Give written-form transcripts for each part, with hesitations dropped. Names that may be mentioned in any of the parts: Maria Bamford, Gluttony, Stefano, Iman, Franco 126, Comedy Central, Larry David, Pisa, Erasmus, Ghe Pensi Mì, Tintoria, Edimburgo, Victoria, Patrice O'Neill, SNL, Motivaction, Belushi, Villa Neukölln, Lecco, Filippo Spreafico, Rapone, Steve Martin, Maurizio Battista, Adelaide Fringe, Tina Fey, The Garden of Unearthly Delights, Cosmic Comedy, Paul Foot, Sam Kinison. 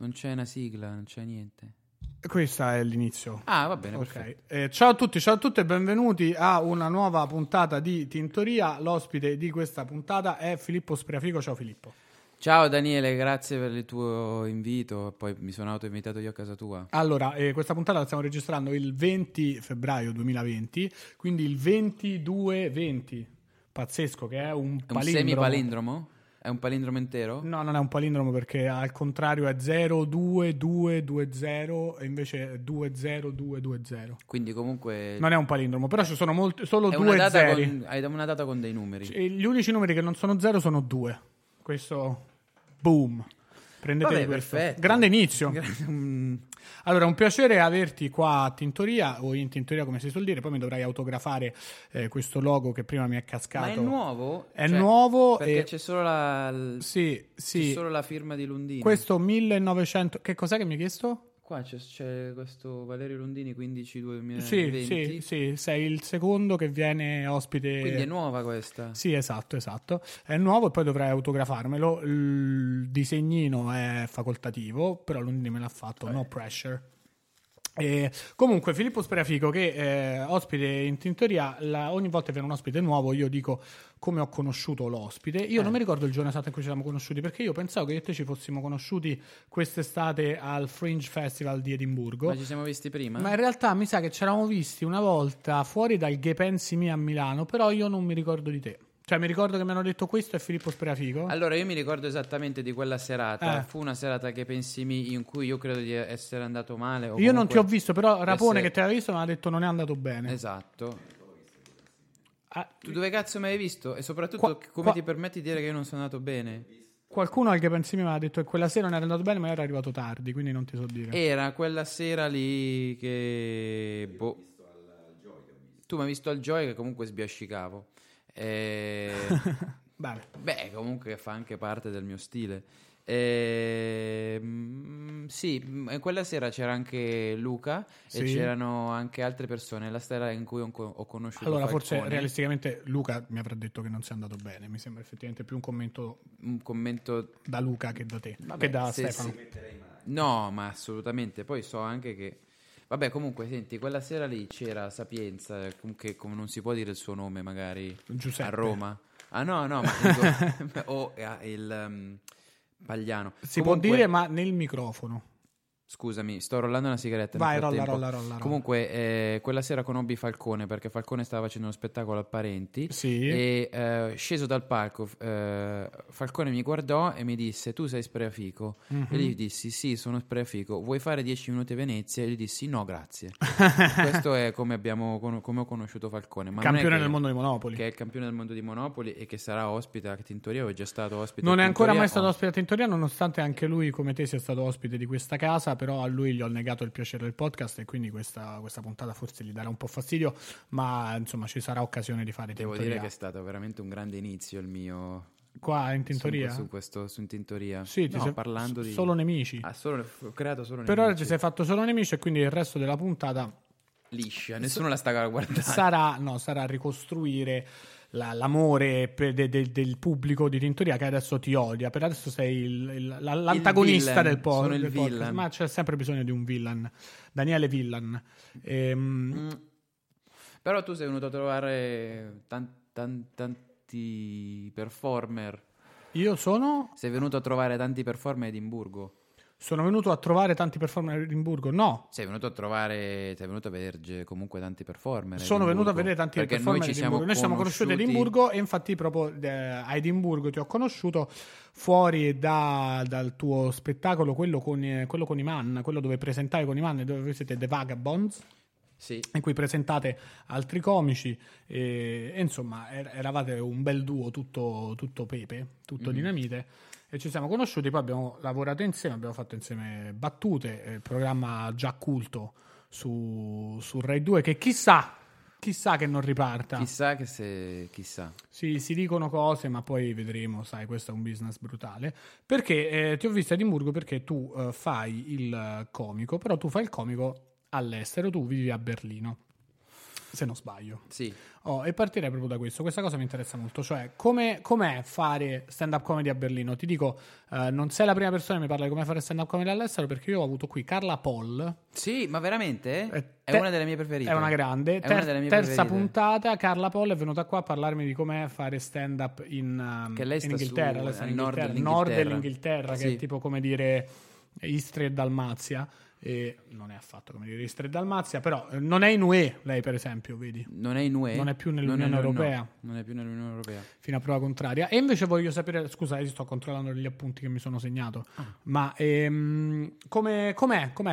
Non c'è una sigla, non c'è niente. Questa è l'inizio. Ah, va bene, okay. Ciao a tutti, ciao a tutte e benvenuti a una nuova puntata di Tintoria. L'ospite di questa puntata è Filippo Spreafico. Ciao Filippo. Ciao Daniele, grazie per il tuo invito. Poi mi sono autoinvitato io a casa tua. Allora, questa puntata la stiamo registrando il 20 febbraio 2020, quindi il 22-20. Pazzesco, che è un palindromo. Un semipalindromo? È un palindromo intero? No, non è un palindromo perché al contrario è 02220 e invece è 20220. Quindi comunque non è un palindromo, però ci sono solo due zeri. Hai una data con dei numeri. Gli unici numeri che non sono zero sono due. Questo boom. Prendete questo. Perfetto. Grande inizio. Allora, un piacere averti qua a Tintoria, o in Tintoria come si suol dire. Poi mi dovrai autografare questo logo che prima mi è cascato. Ma è nuovo? È nuovo. Perché c'è solo c'è solo la firma di Lundini. Questo 1900... Che cos'è che mi hai chiesto? Qua c'è questo Valerio Lundini 15-2020. Sì, sei il secondo che viene ospite. Quindi è nuova questa. Sì, esatto. È nuovo e poi dovrei autografarmelo. Il disegnino è facoltativo, però Lundini me l'ha fatto, no pressure. E comunque Filippo Spreafico, che ospite in Tintoria, ogni volta che viene un ospite nuovo io dico come ho conosciuto l'ospite. Io non mi ricordo il giorno esatto in cui ci siamo conosciuti, perché io pensavo che io e te ci fossimo conosciuti quest'estate al Fringe Festival di Edimburgo. Ma ci siamo visti prima? Ma in realtà mi sa che ci eravamo visti una volta fuori dal Ghe Pensi Mì a Milano, però io non mi ricordo di te. Cioè mi ricordo che mi hanno detto questo è Filippo Spreafico. Allora io mi ricordo esattamente di quella serata. Fu una serata che pensi mi in cui io credo di essere andato male o io non ti ho visto, però Rapone che te l'ha visto mi ha detto non è andato bene. Esatto. Tu dove cazzo mi hai visto? E soprattutto come ti permetti di dire che io non sono andato bene? Qualcuno al che pensi mi aveva detto che quella sera non era andato bene ma era arrivato tardi, quindi non ti so dire. Era quella sera lì che... Tu mi hai visto al Joy che comunque sbiascicavo. Beh, comunque fa anche parte del mio stile. Sì, quella sera c'era anche Luca e c'erano anche altre persone. La sera in cui ho conosciuto Falcone. Forse realisticamente Luca mi avrà detto che non sia andato bene. Mi sembra effettivamente più un commento da Luca che da te. Vabbè, che da Stefano. No, ma assolutamente. Poi so anche che vabbè, comunque, senti, quella sera lì c'era Sapienza, che non si può dire il suo nome magari, Giuseppe. A Roma. Ah no, ma dico, il Pagliano. Si comunque, può dire, ma nel microfono. Scusami, sto rollando una sigaretta. Vai, rolla. Comunque, quella sera conobbi Falcone, perché Falcone stava facendo uno spettacolo a Parenti. Sì. E sceso dal palco, Falcone mi guardò e mi disse, tu sei Spreafico? Mm-hmm. E gli dissi, sì, sono Spreafico. Vuoi fare 10 minuti a Venezia? E gli dissi, no, grazie. Questo è come ho conosciuto Falcone. Ma campione del mondo di Monopoli. Che è il campione del mondo di Monopoli e che sarà ospite a Tintoria, o è già stato ospite a Tintoria. Non è ancora mai stato ospite a Tintoria, nonostante anche lui, come te, sia stato ospite di questa casa. Però a lui gli ho negato il piacere del podcast e quindi questa puntata forse gli darà un po' fastidio, ma insomma ci sarà occasione di fare Tintoria. Devo dire che è stato veramente un grande inizio il mio qua in Tintoria su Tintoria. Sì, parlando di solo nemici. Ho creato solo nemici. Per ora ti sei fatto solo nemici e quindi il resto della puntata liscia, nessuno la sta guardando. Sarà ricostruire l'amore del pubblico di Tintoria, che adesso ti odia. Per adesso sei l'antagonista del podcast. Ma c'è sempre bisogno di un villain. Daniele Villan. Però tu sei venuto a trovare tanti performer. Io sono? Sei venuto a trovare tanti performer a Edimburgo. Sono venuto a trovare tanti performer a Edimburgo? No. Sei venuto a vedere comunque tanti performer. Sono venuto a vedere tanti performer a Edimburgo. Noi ci siamo conosciuti a Edimburgo e infatti proprio a Edimburgo ti ho conosciuto fuori dal tuo spettacolo, quello con Iman, quello dove presentavi con Iman e dove voi siete The Vagabonds. Sì. In cui presentate altri comici e insomma eravate un bel duo tutto pepe, tutto dinamite e ci siamo conosciuti, poi abbiamo lavorato insieme, abbiamo fatto insieme battute, il programma già culto su Rai 2 che chissà che non riparta, chissà. Sì, si dicono cose ma poi vedremo, sai, questo è un business brutale perché ti ho visto a Edimburgo perché tu fai il comico, però tu fai il comico all'estero, tu vivi a Berlino. se non sbaglio. Sì. Oh, e partirei proprio da questo. Questa cosa mi interessa molto, cioè com'è fare stand-up comedy a Berlino. Ti dico, non sei la prima persona che mi parla di come fare stand-up comedy all'estero, perché io ho avuto qui Carla Paul. Sì, ma veramente? È una delle mie preferite. È una grande. Terza puntata, Carla Paul è venuta qua a parlarmi di com'è fare stand-up in Inghilterra, nord dell'Inghilterra, sì. Che è tipo, come dire, Istria e Dalmazia. E non è affatto come dire Istria e Dalmazia, però non è in UE lei, per esempio, vedi? Non è in UE, non è più nell'Unione Europea. No, non è più nell'Unione Europea fino a prova contraria. E invece voglio sapere, scusa, io sto controllando gli appunti che mi sono segnato. Ma com'è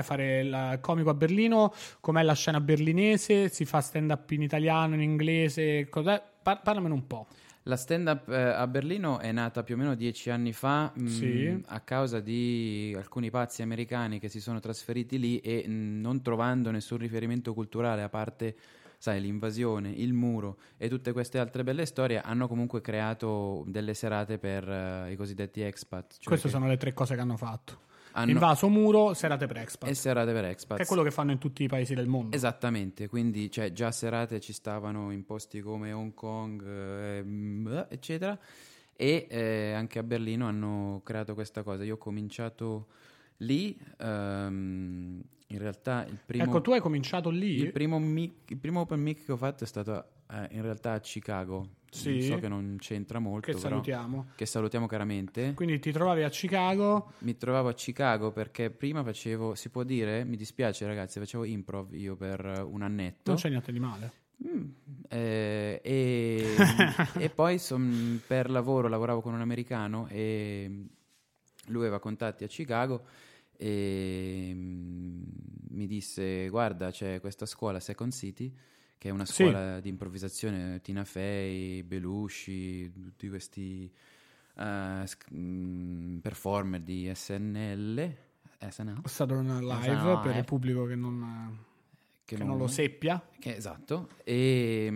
fare il comico a Berlino? Com'è la scena berlinese? Si fa stand up in italiano, in inglese? Cos'è? Parlamene un po'. La stand-up a Berlino è nata più o meno 10 anni fa, sì, a causa di alcuni pazzi americani che si sono trasferiti lì e non trovando nessun riferimento culturale, a parte, sai, l'invasione, il muro e tutte queste altre belle storie, hanno comunque creato delle serate per i cosiddetti expat. Cioè queste sono le tre cose che hanno fatto. Invaso, muro, serate per expat. E serate per expat, che è quello che fanno in tutti i paesi del mondo. Esattamente, quindi cioè, già serate ci stavano in posti come Hong Kong, eccetera. E anche a Berlino hanno creato questa cosa. Io ho cominciato lì, in realtà il primo... Ecco, tu hai cominciato lì? Il primo open mic che ho fatto è stato in realtà a Chicago. Sì, so che non c'entra molto, che salutiamo, però, che salutiamo caramente. Quindi ti trovavi a Chicago? Mi trovavo a Chicago perché prima facevo, si può dire, mi dispiace ragazzi, facevo improv io per un annetto. Non c'è niente di male. E poi per lavoro lavoravo con un americano e lui aveva contatti a Chicago e mi disse: guarda, c'è questa scuola Second City, che è una scuola, sì, di improvvisazione, Tina Fey, Belushi, tutti questi performer di SNL, Saturday Night Live, per il pubblico che non lo seppia. Esatto. E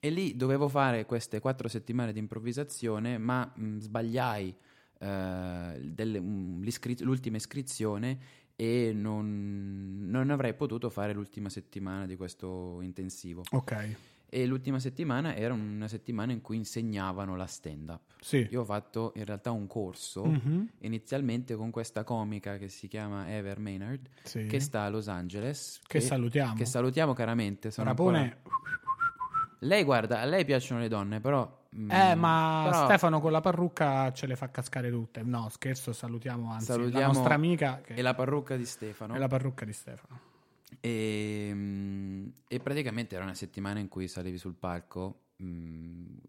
lì dovevo fare queste 4 settimane di improvvisazione, ma sbagliai l'ultima iscrizione e non avrei potuto fare l'ultima settimana di questo intensivo. Ok. E l'ultima settimana era una settimana in cui insegnavano la stand-up. Sì. Io ho fatto in realtà un corso, inizialmente con questa comica che si chiama Ever Maynard, sì, che sta a Los Angeles. Che salutiamo caramente. Rapone. Lei, guarda, a lei piacciono le donne, però... Ma Stefano con la parrucca ce le fa cascare tutte. No, scherzo, salutiamo, anzi, la nostra amica che... È la parrucca di Stefano. E praticamente era una settimana in cui salivi sul palco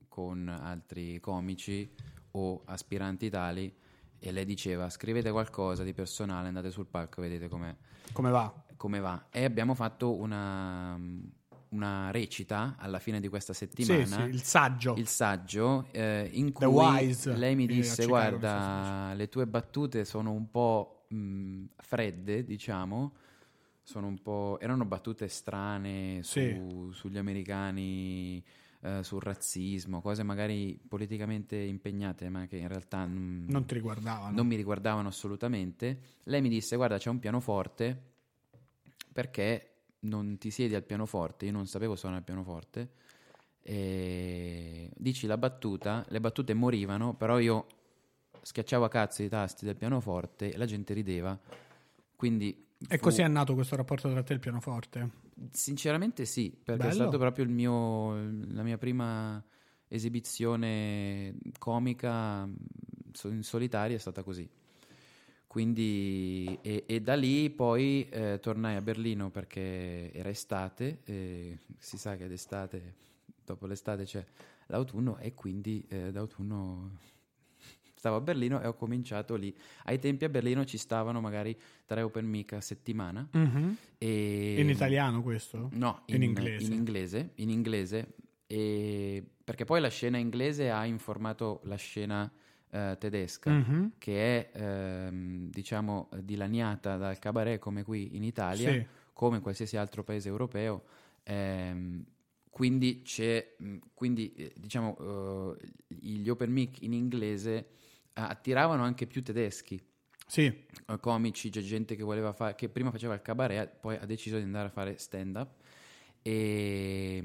con altri comici o aspiranti tali, e lei diceva: scrivete qualcosa di personale, andate sul palco e vedete come va. E abbiamo fatto una recita alla fine di questa settimana, sì, il saggio in cui lei mi disse: guarda, le tue battute sono un po' fredde, diciamo, erano battute strane sugli americani, sul razzismo, cose magari politicamente impegnate, ma che in realtà non ti riguardavano, non mi riguardavano assolutamente. Lei mi disse: guarda, c'è un pianoforte, perché non ti siedi al pianoforte? Io non sapevo suonare al pianoforte. E dici la battuta, le battute morivano, però io schiacciavo a cazzo i tasti del pianoforte e la gente rideva. Quindi e così è nato questo rapporto tra te e il pianoforte? Sinceramente sì, perché Bello. È stato proprio la mia prima esibizione comica in solitaria, è stata così. Quindi e da lì poi tornai a Berlino perché era estate, e si sa che d'estate, dopo l'estate c'è l'autunno, e quindi d'autunno stavo a Berlino e ho cominciato lì. Ai tempi a Berlino ci stavano magari 3 open mic a settimana. E in italiano questo? No, in inglese, e perché poi la scena inglese ha informato la scena tedesca, che è diciamo dilaniata dal cabaret, come qui in Italia, sì, come in qualsiasi altro paese europeo, quindi diciamo gli open mic in inglese attiravano anche più tedeschi, sì, comici, c'è gente che prima faceva il cabaret, poi ha deciso di andare a fare stand up. E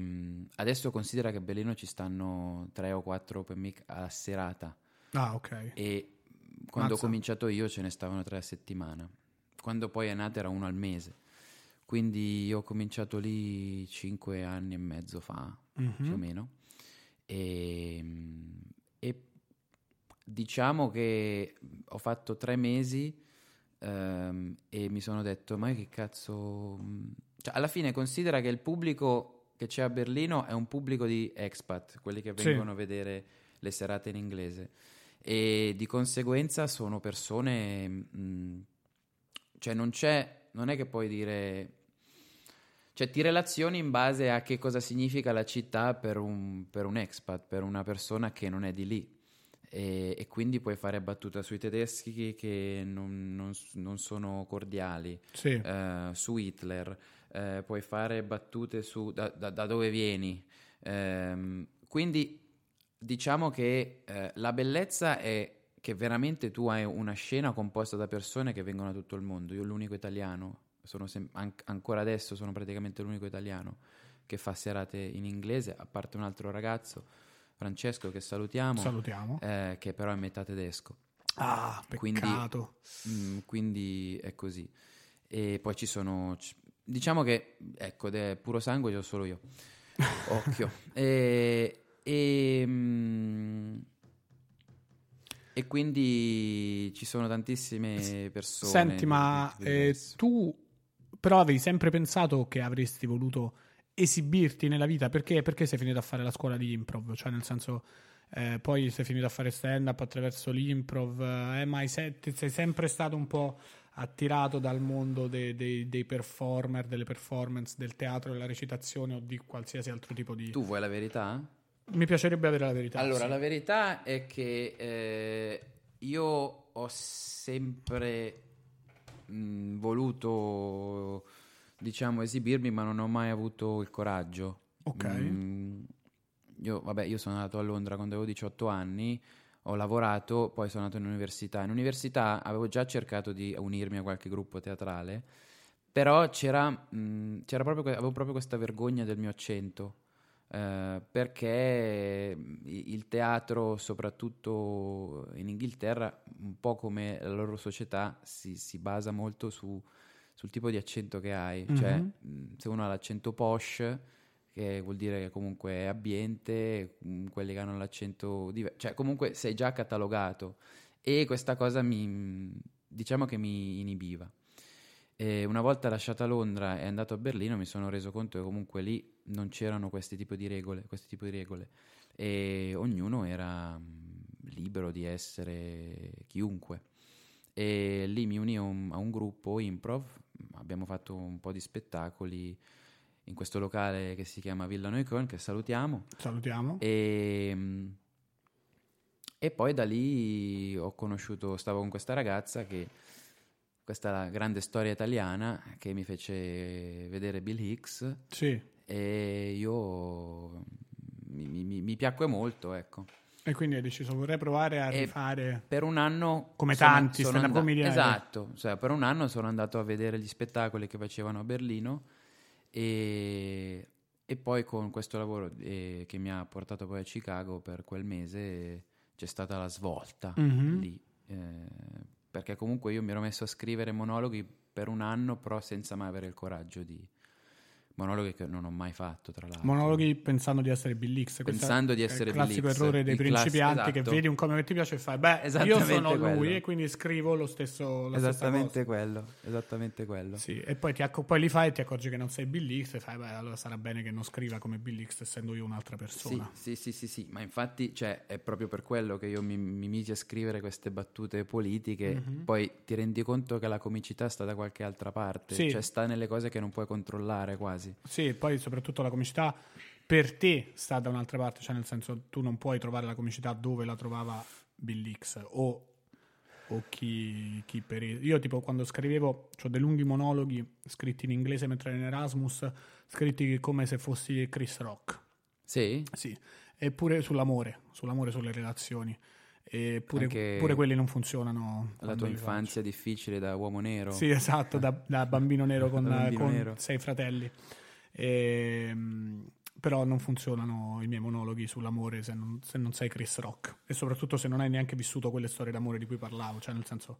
adesso considera che a Berlino ci stanno 3 o 4 open mic a serata. Ah, ok. E quando ho cominciato io ce ne stavano 3 a settimana. Quando poi è nata era 1 al mese. Quindi io ho cominciato lì 5 anni e mezzo fa, più o meno. E diciamo che ho fatto 3 mesi e mi sono detto, ma che cazzo... Cioè, alla fine considera che il pubblico che c'è a Berlino è un pubblico di expat, quelli che vengono a vedere le serate in inglese, e di conseguenza sono persone cioè non è che puoi dire, cioè ti relazioni in base a che cosa significa la città per un expat, per una persona che non è di lì, e quindi puoi fare battuta sui tedeschi che non sono cordiali, su Hitler, puoi fare battute su da dove vieni, quindi diciamo che la bellezza è che veramente tu hai una scena composta da persone che vengono da tutto il mondo. Io l'unico italiano sono ancora adesso sono praticamente l'unico italiano che fa serate in inglese, a parte un altro ragazzo, Francesco, che salutiamo. Che però è metà tedesco. Ah, peccato. Quindi è così. E poi ci sono, diciamo che, ecco, puro sangue ho solo io. Occhio. E quindi ci sono tantissime persone. Senti, ma tu però avevi sempre pensato che avresti voluto esibirti nella vita? Perché sei finito a fare la scuola di improv? Cioè, nel senso, poi sei finito a fare stand up attraverso l'improv, ma sei sempre stato un po' attirato dal mondo dei performer, delle performance, del teatro, della recitazione o di qualsiasi altro tipo di... Tu vuoi la verità? Mi piacerebbe avere la verità. Allora, sì. La verità è che io ho sempre voluto... diciamo esibirmi, ma non ho mai avuto il coraggio. Ok. Io sono andato a Londra quando avevo 18 anni, ho lavorato, poi sono andato in università avevo già cercato di unirmi a qualche gruppo teatrale, però avevo proprio questa vergogna del mio accento, perché il teatro, soprattutto in Inghilterra, un po' come la loro società, si basa molto sul tipo di accento che hai, cioè se uno ha l'accento posh, che vuol dire che comunque è abbiente, quelli che hanno l'accento cioè comunque sei già catalogato, e questa cosa mi inibiva. E una volta lasciata Londra e andato a Berlino mi sono reso conto che comunque lì non c'erano questi tipi di regole, e ognuno era libero di essere chiunque. E lì mi unii a un gruppo improv, abbiamo fatto un po' di spettacoli in questo locale che si chiama Villa Neukölln, che salutiamo, e poi da lì stavo con questa ragazza, che questa è la grande storia italiana, che mi fece vedere Bill Hicks, e io mi piacque molto, ecco. E quindi hai deciso, vorrei provare a rifare. Per un anno, come tanti stand-up comedian. Esatto, cioè, per un anno sono andato a vedere gli spettacoli che facevano a Berlino, e poi con questo lavoro che mi ha portato poi a Chicago per quel mese c'è stata la svolta lì, perché comunque io mi ero messo a scrivere monologhi per un anno, però senza mai avere il coraggio di... Monologhi che non ho mai fatto, tra l'altro. Monologhi pensando di essere Bill Hicks. Pensando di essere Bill Hicks. Il classico errore dei principianti, esatto. Che vedi un comico che ti piace e fai, io sono lui, e quindi scrivo lo stesso. Esattamente quello. Sì, e poi li fai e ti accorgi che non sei Bill Hicks e fai, allora sarà bene che non scriva come Bill Hicks, essendo io un'altra persona. Sì. Ma infatti, cioè, è proprio per quello che io mi misi a scrivere queste battute politiche. Poi ti rendi conto che la comicità sta da qualche altra parte, cioè sta nelle cose che non puoi controllare quasi. Sì, poi soprattutto la comicità per te sta da un'altra parte, cioè nel senso, tu non puoi trovare la comicità dove la trovava Bill Hicks o chi per io, tipo quando scrivevo, cioè, dei lunghi monologhi scritti in inglese mentre ero in Erasmus, scritti come se fossi Chris Rock. Sì. Eppure sull'amore, sulle relazioni. E pure quelli non funzionano. La tua infanzia difficile da uomo nero. Sì, esatto, da bambino nero con 6 fratelli. Però non funzionano i miei monologhi sull'amore se non sei Chris Rock, e soprattutto se non hai neanche vissuto quelle storie d'amore di cui parlavo, cioè nel senso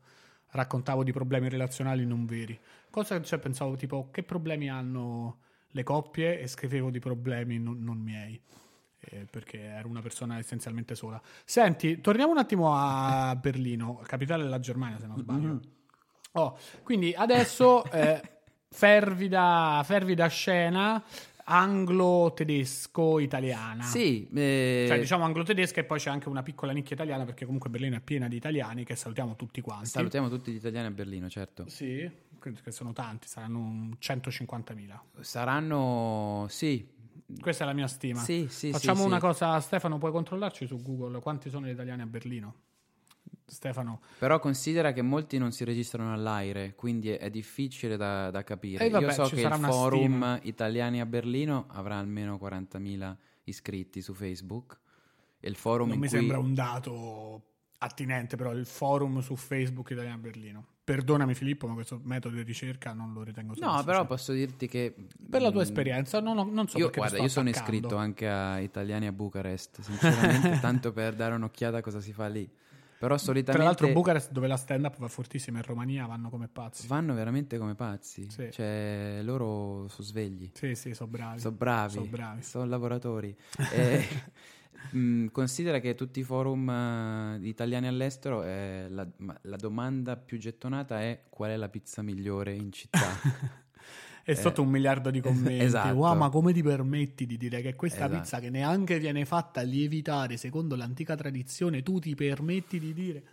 raccontavo di problemi relazionali non veri, cosa che, cioè, pensavo tipo che problemi hanno le coppie, e scrivevo di problemi non miei, perché ero una persona essenzialmente sola. Senti, torniamo un attimo a Berlino, capitale della Germania se non sbaglio. Oh, quindi adesso fervida scena anglo-tedesco-italiana. Sì, cioè diciamo anglo-tedesca, e poi c'è anche una piccola nicchia italiana, perché comunque Berlino è piena di italiani, che salutiamo tutti quanti. Salutiamo tutti gli italiani a Berlino, certo. Sì, che sono tanti, saranno 150.000. Saranno, sì. Questa è la mia stima. Sì, facciamo una cosa, Stefano, puoi controllarci su Google quanti sono gli italiani a Berlino? Stefano, però considera che molti non si registrano all'AIRE, quindi è difficile da capire. Vabbè, io so che il forum stima. Italiani a Berlino avrà almeno 40.000 iscritti su Facebook, e il forum non mi sembra un dato attinente, però il forum su Facebook Italiani a Berlino, perdonami Filippo, ma questo metodo di ricerca non lo ritengo sufficiente. No, però posso dirti che per la tua esperienza non so, io, perché guarda, io sono iscritto anche a Italiani a Bucarest, sinceramente, tanto per dare un'occhiata a cosa si fa lì. Però solitamente, tra l'altro, Bucarest, dove la stand-up va fortissima, in Romania vanno come pazzi. Vanno veramente come pazzi. Sì. Cioè, loro sono svegli. Sì, sono bravi. Sono lavoratori. Considera che tutti i forum italiani all'estero, la domanda più gettonata è: qual è la pizza migliore in città? È stato un miliardo di commenti. Esatto. Wow, ma come ti permetti di dire che questa pizza che neanche viene fatta lievitare secondo l'antica tradizione, tu ti permetti di dire?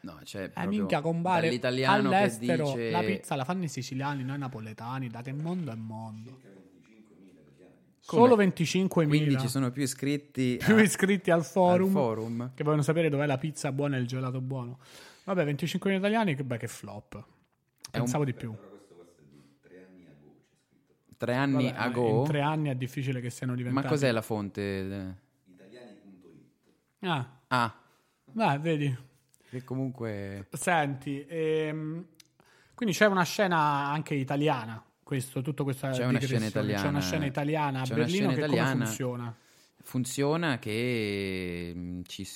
No, cioè, minchia, compare all'estero che dice... la pizza la fanno i siciliani, noi napoletani, da che mondo è mondo? Solo 25.000. Quindi ci sono più iscritti al forum, che vogliono sapere dov'è la pizza buona e il gelato buono. Vabbè, 25.000 italiani, che flop. Pensavo di più. 3 anni a go. In 3 anni è difficile che siano diventati. Ma cos'è la fonte? Italiani.it. Ah. Beh, vedi. Che comunque. Senti, quindi c'è una scena anche italiana. C'è una scena italiana a Berlino, che come funziona? Funziona che ce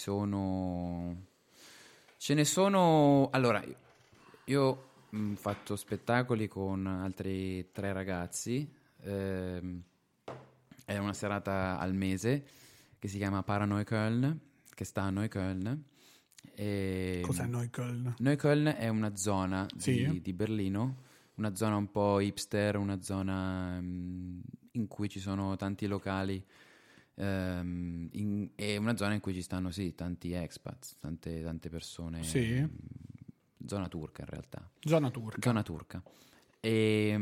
ne sono. Allora, io ho fatto spettacoli con altri 3 ragazzi, è una serata al mese che si chiama Paranoi-Köln, che sta a Neukölln. Cos'è Neukölln? Neukölln è una zona di Berlino, una zona un po' hipster, una zona in cui ci sono tanti locali, e una zona in cui ci stanno tanti expats, tante persone... Zona turca, in realtà. Zona turca. E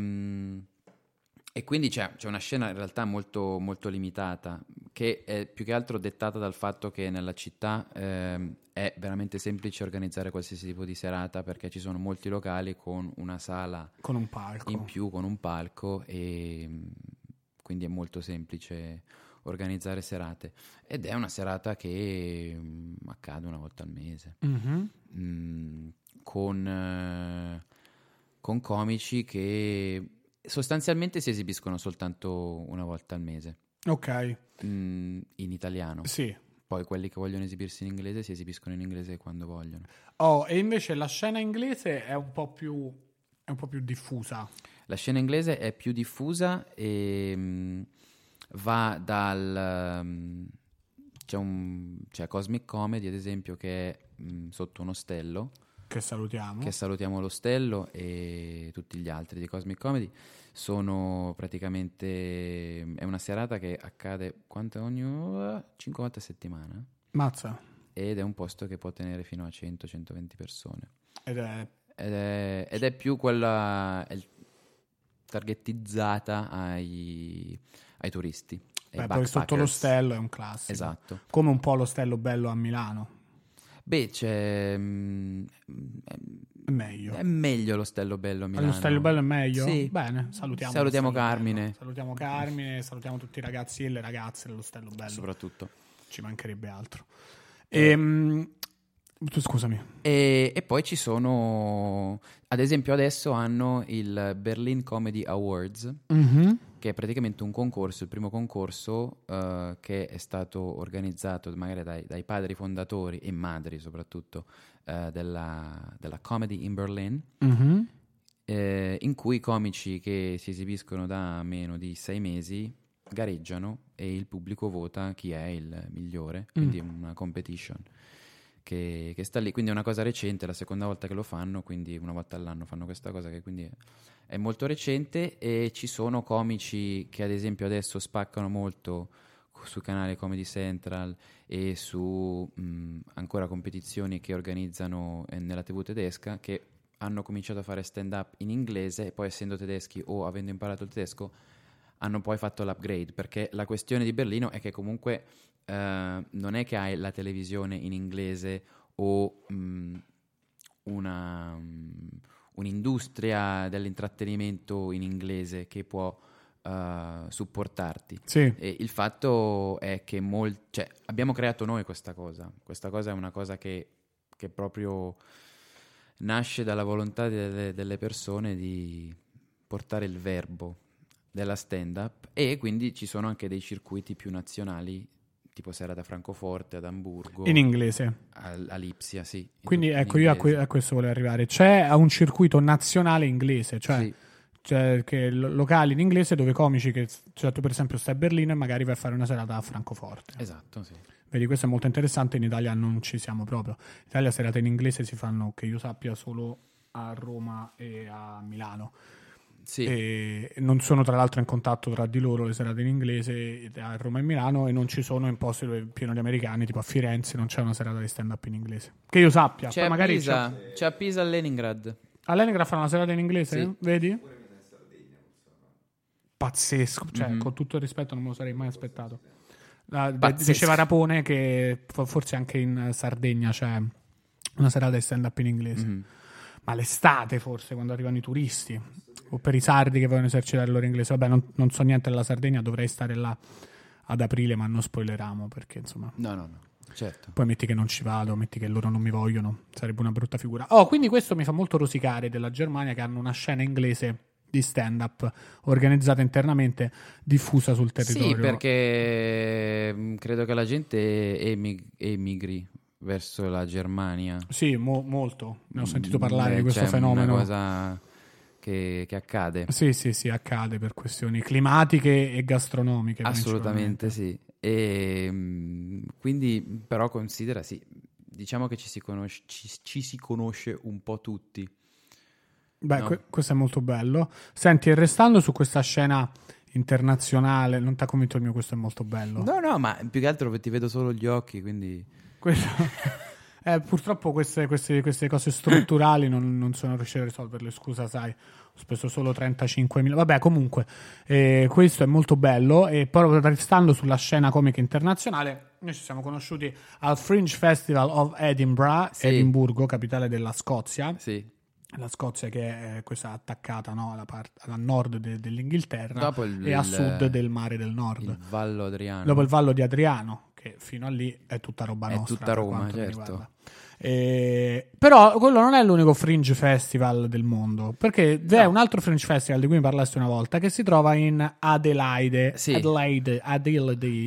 quindi c'è una scena in realtà molto, molto limitata, che è più che altro dettata dal fatto che nella città è veramente semplice organizzare qualsiasi tipo di serata, perché ci sono molti locali con una sala, con un palco in più, con un palco, e quindi è molto semplice organizzare serate, ed è una serata che accade una volta al mese. Mm-hmm. Con comici che sostanzialmente si esibiscono soltanto una volta al mese. Ok. In italiano. Sì. Poi quelli che vogliono esibirsi in inglese si esibiscono in inglese quando vogliono. Oh, e invece la scena inglese è un po' più diffusa. La scena inglese è più diffusa e va dal... C'è Cosmic Comedy, ad esempio, che è sotto un ostello. Che salutiamo l'ostello, e tutti gli altri di Cosmic Comedy. Sono praticamente... è una serata che accade ogni 5 volte a settimana. Mazza. Ed è un posto che può tenere fino a 100-120 persone. Ed è più quella... è targettizzata ai turisti. Beh, poi sotto l'ostello è un classico. Esatto. Come un po' l'ostello bello a Milano. Beh, è meglio l'ostello bello a Milano. L'ostello bello è meglio? Sì. Bene, salutiamo Carmine. Bello. Salutiamo Carmine, salutiamo tutti i ragazzi e le ragazze dell'ostello bello. Soprattutto. Ci mancherebbe altro. Scusami. E poi ci sono... ad esempio adesso hanno il Berlin Comedy Awards. Mm-hmm. che è praticamente un concorso, il primo concorso che è stato organizzato magari dai padri fondatori e madri soprattutto della comedy in Berlin, mm-hmm. In cui i comici che si esibiscono da meno di 6 mesi gareggiano e il pubblico vota chi è il migliore, quindi mm. una competition che sta lì, quindi è una cosa recente, è la seconda volta che lo fanno, quindi una volta all'anno fanno questa cosa che quindi è molto recente, e ci sono comici che ad esempio adesso spaccano molto su canale Comedy Central e su ancora competizioni che organizzano nella TV tedesca, che hanno cominciato a fare stand up in inglese e poi, essendo tedeschi o avendo imparato il tedesco, hanno poi fatto l'upgrade, perché la questione di Berlino è che comunque non è che hai la televisione in inglese o un'industria dell'intrattenimento in inglese che può supportarti. Sì. E il fatto è che abbiamo creato noi questa cosa. Questa cosa è una cosa che proprio nasce dalla volontà delle persone di portare il verbo della stand-up, e quindi ci sono anche dei circuiti più nazionali, tipo serata a Francoforte, ad Amburgo. In inglese. A Lipsia, sì. Quindi ecco, io a questo volevo arrivare. C'è un circuito nazionale inglese, cioè, sì. Cioè che locali in inglese dove comici che... Cioè tu per esempio stai a Berlino e magari vai a fare una serata a Francoforte. Esatto, sì. Vedi, questo è molto interessante, in Italia non ci siamo proprio. In Italia serate in inglese si fanno, che io sappia, solo a Roma e a Milano. Sì. E non sono tra l'altro in contatto tra di loro le serate in inglese a Roma e Milano, e non ci sono in posti dove pieno di americani, tipo a Firenze non c'è una serata di stand up in inglese che io sappia. C'è, poi magari Pisa. C'è a Pisa, a Leningrad fanno una serata in inglese, sì. Vedi? Pazzesco, cioè, mm-hmm. con tutto il rispetto non me lo sarei mai aspettato. Diceva Rapone che forse anche in Sardegna c'è una serata di stand up in inglese, mm-hmm. ma l'estate forse, quando arrivano i turisti o per i sardi che vogliono esercitare il loro inglese. Vabbè, non so niente della Sardegna, dovrei stare là ad aprile, ma non spoileriamo, perché insomma... No, certo. Poi metti che non ci vado, metti che loro non mi vogliono, sarebbe una brutta figura. Oh, quindi questo mi fa molto rosicare della Germania, che hanno una scena inglese di stand-up organizzata internamente, diffusa sul territorio. Sì, perché credo che la gente emigri verso la Germania. Sì, molto. Ne ho sentito parlare di questo fenomeno. Una cosa... Che accade. Sì, accade per questioni climatiche e gastronomiche. Assolutamente sì. E quindi, però, considera, sì, diciamo che ci si conosce un po' tutti. Beh, no? Questo è molto bello. Senti, restando su questa scena internazionale, non ti ha convinto il mio questo è molto bello? No, ma più che altro ti vedo solo gli occhi, quindi... purtroppo queste cose strutturali non sono riuscito a risolverle, scusa, sai, ho speso solo 35.000, vabbè, comunque questo è molto bello. E poi, restando sulla scena comica internazionale, noi ci siamo conosciuti al Fringe Festival of Edinburgh, sì. Edimburgo, capitale della Scozia, sì. La Scozia che è questa attaccata, no, alla nord dell'Inghilterra, dopo e a sud del mare del nord, dopo il Vallo di Adriano, che fino a lì è tutta roba nostra, è tutta Roma, certo. Però quello non è l'unico Fringe Festival del mondo, perché c'è un altro Fringe Festival di cui mi parlaste una volta, che si trova in Adelaide, sì. Adelaide,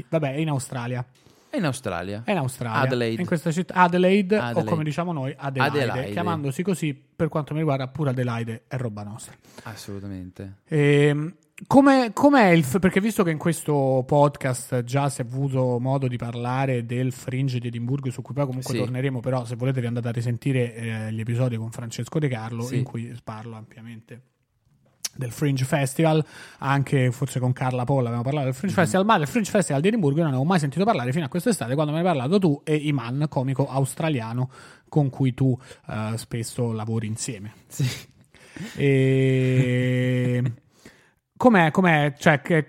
vabbè, è in Australia. Adelaide. In questa città, Adelaide, o come diciamo noi, Adelaide, chiamandosi così, per quanto mi riguarda pure Adelaide è roba nostra. Assolutamente. Perché visto che in questo podcast già si è avuto modo di parlare del Fringe di Edimburgo, su cui poi comunque torneremo, però se volete vi andate a risentire gli episodi con Francesco De Carlo, in cui parlo ampiamente del Fringe Festival, anche forse con Carla Paul abbiamo parlato del Fringe Festival, ma del Fringe Festival di Edimburgo io non avevo mai sentito parlare fino a quest'estate, quando me ne hai parlato tu e Iman, comico australiano con cui tu spesso lavori insieme. Sì. Com'è l'Australia?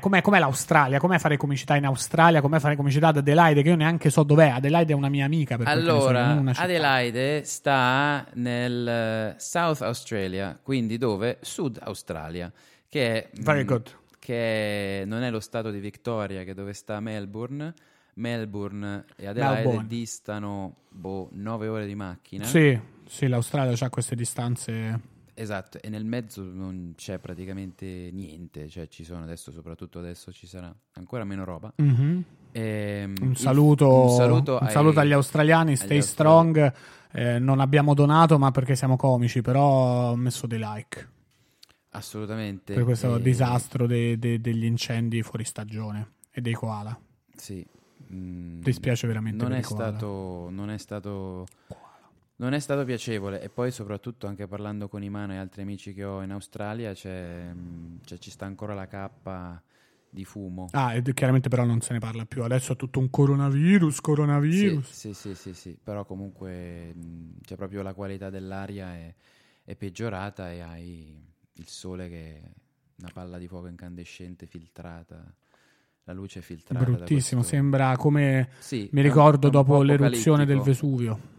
Com'è fare comicità in Australia? Com'è fare comicità ad Adelaide? Che io neanche so dov'è. Adelaide è una mia amica. Allora, Adelaide sta nel South Australia, quindi dove? Sud Australia, che è, very good. Che non è lo stato di Victoria, che è dove sta Melbourne. Melbourne e Adelaide distano 9 ore di macchina. Sì, l'Australia ha queste distanze... Esatto, e nel mezzo non c'è praticamente niente, cioè ci sono adesso, soprattutto adesso ci sarà ancora meno roba. Mm-hmm. Un saluto agli australiani, stay strong, non abbiamo donato ma perché siamo comici, però ho messo dei like. Assolutamente. Per questo disastro degli incendi fuori stagione e dei koala. Sì. Dispiace veramente non per i koala. Non è stato piacevole. E poi soprattutto anche parlando con Iman e altri amici che ho in Australia ci sta ancora la cappa di fumo. E chiaramente però non se ne parla più. Adesso è tutto un coronavirus. Sì. Però comunque c'è proprio la qualità dell'aria è peggiorata e hai il sole che è una palla di fuoco incandescente filtrata. La luce è filtrata. Bruttissimo, sembra come... Sì, mi ricordo dopo l'eruzione del Vesuvio.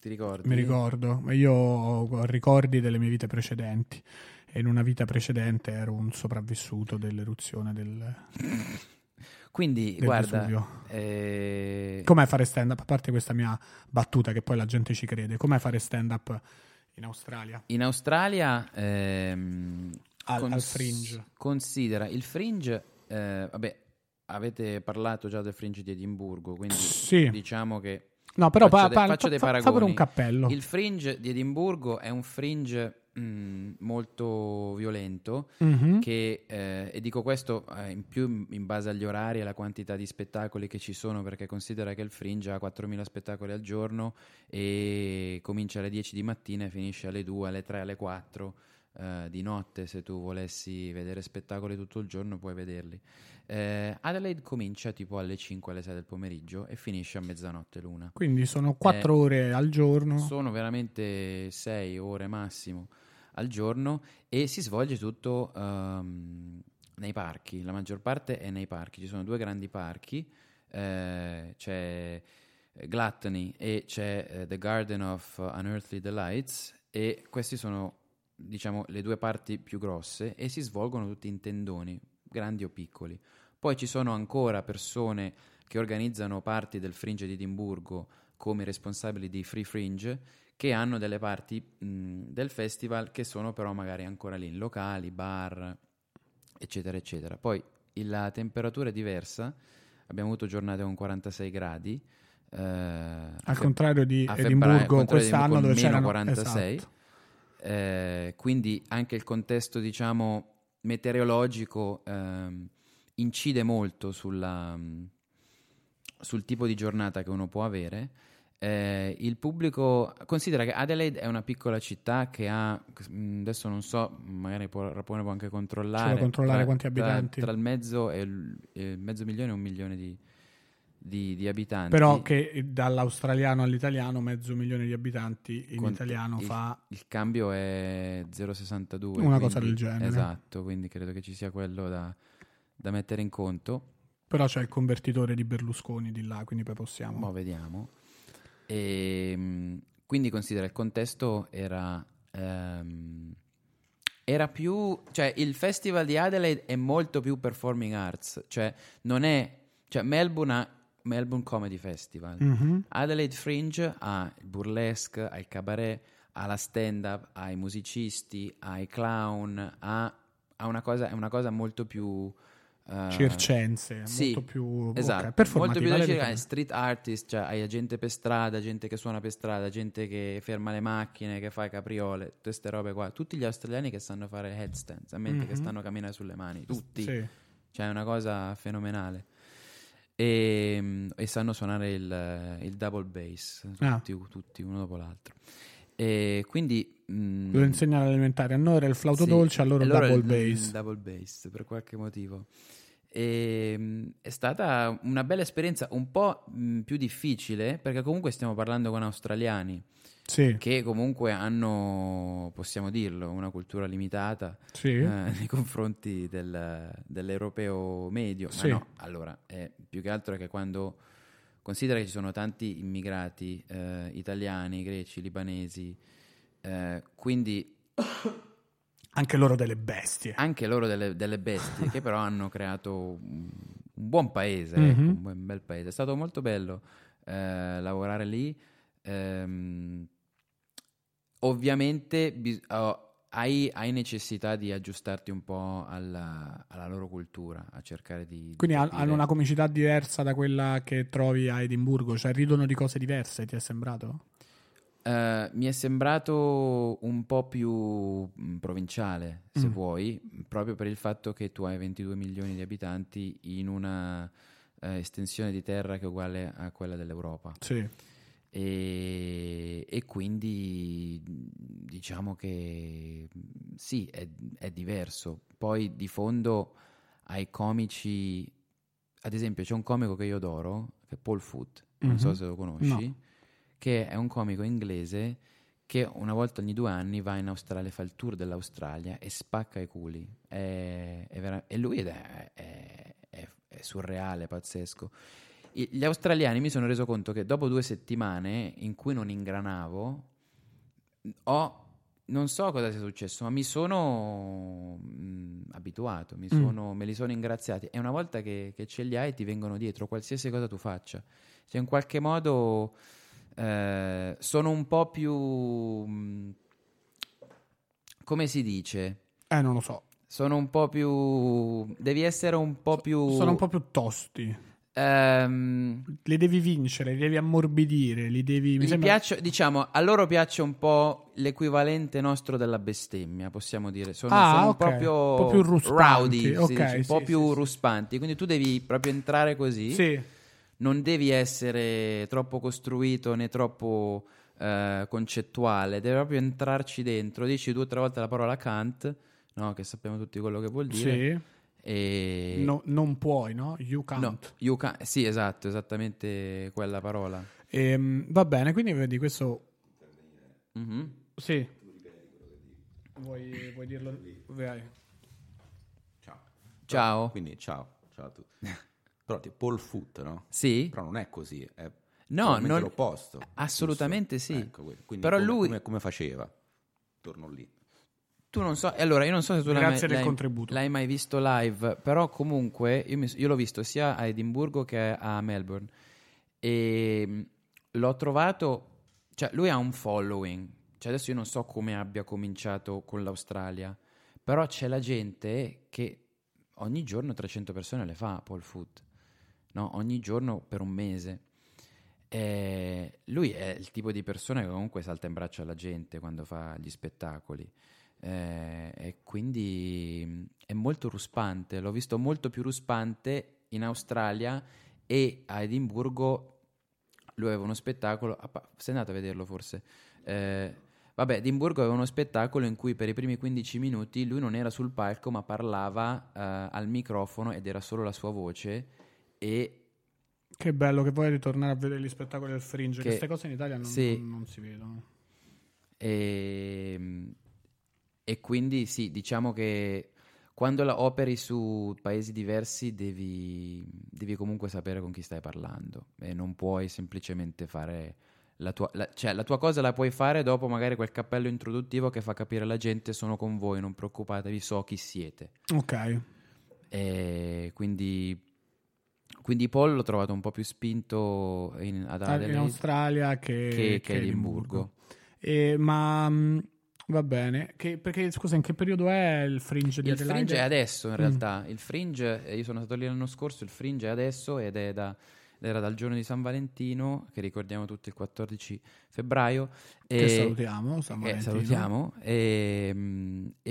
Ti ricordi? Mi ricordo, io ho ricordi delle mie vite precedenti e in una vita precedente ero un sopravvissuto dell'eruzione del quindi del Vesuvio. Com'è fare stand up? A parte questa mia battuta che poi la gente ci crede, com'è fare stand up in Australia? In Australia al Fringe. Considera il Fringe, vabbè, avete parlato già del Fringe di Edimburgo, quindi sì. Diciamo che no, però faccio dei paragoni. Un cappello. Il Fringe di Edimburgo è un Fringe molto violento, mm-hmm. che e dico questo in più in base agli orari e alla quantità di spettacoli che ci sono, perché considera che il Fringe ha 4.000 spettacoli al giorno e comincia alle 10 di mattina e finisce alle 2, alle 3, alle 4 di notte. Se tu volessi vedere spettacoli tutto il giorno puoi vederli. Adelaide comincia tipo alle 5, alle 6 del pomeriggio e finisce a mezzanotte l'una, quindi sono 4 ore al giorno, sono veramente 6 ore massimo al giorno e si svolge tutto nei parchi, la maggior parte è nei parchi, ci sono due grandi parchi, c'è Gluttony e c'è The Garden of Unearthly Delights, e questi sono diciamo le due parti più grosse e si svolgono tutti in tendoni grandi o piccoli. Poi ci sono ancora persone che organizzano parti del Fringe di Edimburgo come responsabili di Free Fringe, che hanno delle parti del festival che sono però magari ancora lì in locali, bar, eccetera eccetera. Poi la temperatura è diversa, abbiamo avuto giornate con 46 gradi al contrario di Edimburgo quest'anno dove c'erano -46. Esatto. Quindi anche il contesto diciamo meteorologico incide molto sul tipo di giornata che uno può avere. Il pubblico, considera che Adelaide è una piccola città che ha, adesso non so, magari Rapone può anche controllare quanti abitanti, tra il mezzo e il mezzo milione e 1 milione di abitanti, però che dall'australiano all'italiano 500.000 di abitanti in italiano fa il cambio è 0,62, una quindi, cosa del genere, esatto, quindi credo che ci sia quello da mettere in conto, però c'è il convertitore di Berlusconi di là, quindi poi possiamo vediamo. E quindi considera il contesto era più, cioè il festival di Adelaide è molto più performing arts, cioè non è, cioè Melbourne ha Melbourne Comedy Festival, mm-hmm. Adelaide Fringe ha il burlesque, ha il cabaret, ha la stand-up, ha i musicisti, ha i clown, ha una cosa molto più circense, sì, molto più, esatto, okay, molto più street artist, cioè hai gente per strada, gente che suona per strada, gente che ferma le macchine, che fa capriole, tutte queste robe qua. Tutti gli australiani che sanno fare headstands, a mente, mm-hmm. che stanno camminando sulle mani, tutti, sì. Cioè è una cosa fenomenale. E sanno suonare il double bass tutti uno dopo l'altro, e quindi lo insegnano all'elementare, a noi era il flauto, sì, dolce, a loro il double bass per qualche motivo. È stata una bella esperienza, un po' più difficile perché comunque stiamo parlando con australiani, sì. Che comunque hanno, possiamo dirlo, una cultura limitata, sì. Nei confronti dell'europeo medio, sì. Ma no, allora più che altro è che quando considera che ci sono tanti immigrati italiani, greci, libanesi, quindi anche loro delle bestie che però hanno creato un buon paese, mm-hmm. ecco, un bel paese. È stato molto bello lavorare lì. Ovviamente hai necessità di aggiustarti un po' alla loro cultura, a cercare di... Quindi hanno una comicità diversa da quella che trovi a Edimburgo, cioè ridono di cose diverse, ti è sembrato? Mi è sembrato un po' più provinciale, se vuoi, proprio per il fatto che tu hai 22 milioni di abitanti in una estensione di terra che è uguale a quella dell'Europa. Sì. E quindi diciamo che sì, è diverso. Poi di fondo ai comici, ad esempio c'è un comico che io adoro, che è Paul Foot, non so se lo conosci. No. Che è un comico inglese che una volta ogni 2 anni va in Australia, fa il tour dell'Australia e spacca i culi. E lui è surreale, è pazzesco. Gli australiani, mi sono reso conto che dopo 2 settimane in cui non ingranavo, non so cosa sia successo, ma mi sono abituato, me li sono ingraziati. E una volta che ce li hai ti vengono dietro, qualsiasi cosa tu faccia. Cioè in qualche modo... sono un po' più come si dice? Non lo so. Sono un po' più... Devi essere un po' più... Sono un po' più tosti. Li devi vincere, li devi ammorbidire, li devi... Diciamo, a loro piace un po' l'equivalente nostro della bestemmia, possiamo dire. Sono okay. Un po' più ruspanti. Rowdy, okay, sì, un po' più ruspanti. Quindi tu devi proprio entrare così. Sì. Non devi essere troppo costruito né troppo concettuale, devi proprio entrarci dentro. Dici 2 o 3 volte la parola Kant, no? Che sappiamo tutti quello che vuol dire. Sì. E... No, non puoi, no? You can't. No, you can't. Sì, esatto, esattamente quella parola. Va bene, quindi vedi questo... Mm-hmm. Sì. Vuoi dirlo? Ciao. Ciao. Quindi ciao a tutti. Però tipo Paul Foot, no? Sì. Però non è così, è non l'opposto. Assolutamente giusto? Sì. Ecco, quindi però lui come faceva? Torno lì. Tu non so, allora io non so se tu l'hai mai visto live, però comunque io l'ho visto sia a Edimburgo che a Melbourne e l'ho trovato, cioè lui ha un following. Cioè adesso io non so come abbia cominciato con l'Australia, però c'è la gente che ogni giorno 300 persone le fa Paul Foot. No, ogni giorno per un mese. Lui è il tipo di persona che comunque salta in braccio alla gente quando fa gli spettacoli, e quindi è molto ruspante. L'ho visto molto più ruspante in Australia, e a Edimburgo lui aveva uno spettacolo, sei andato a vederlo forse? Edimburgo aveva uno spettacolo in cui per i primi 15 minuti lui non era sul palco ma parlava al microfono ed era solo la sua voce. E che bello che poi ritornare a vedere gli spettacoli del Fringe, che queste cose in Italia non si vedono. E quindi sì, diciamo che quando la operi su paesi diversi devi comunque sapere con chi stai parlando e non puoi semplicemente fare la tua cosa. La puoi fare dopo magari quel cappello introduttivo che fa capire alla gente: sono con voi, non preoccupatevi, so chi siete. Ok. E quindi Paul l'ho trovato un po' più spinto ad Adelaide, in Australia che Edimburgo. Va bene, perché scusa, in che periodo è il Fringe di Adelaide? Il Fringe è adesso, in realtà. Il Fringe, io sono stato lì l'anno scorso, il Fringe è adesso ed era dal giorno di San Valentino, che ricordiamo tutti il 14 febbraio. Che salutiamo, San Valentino. Salutiamo e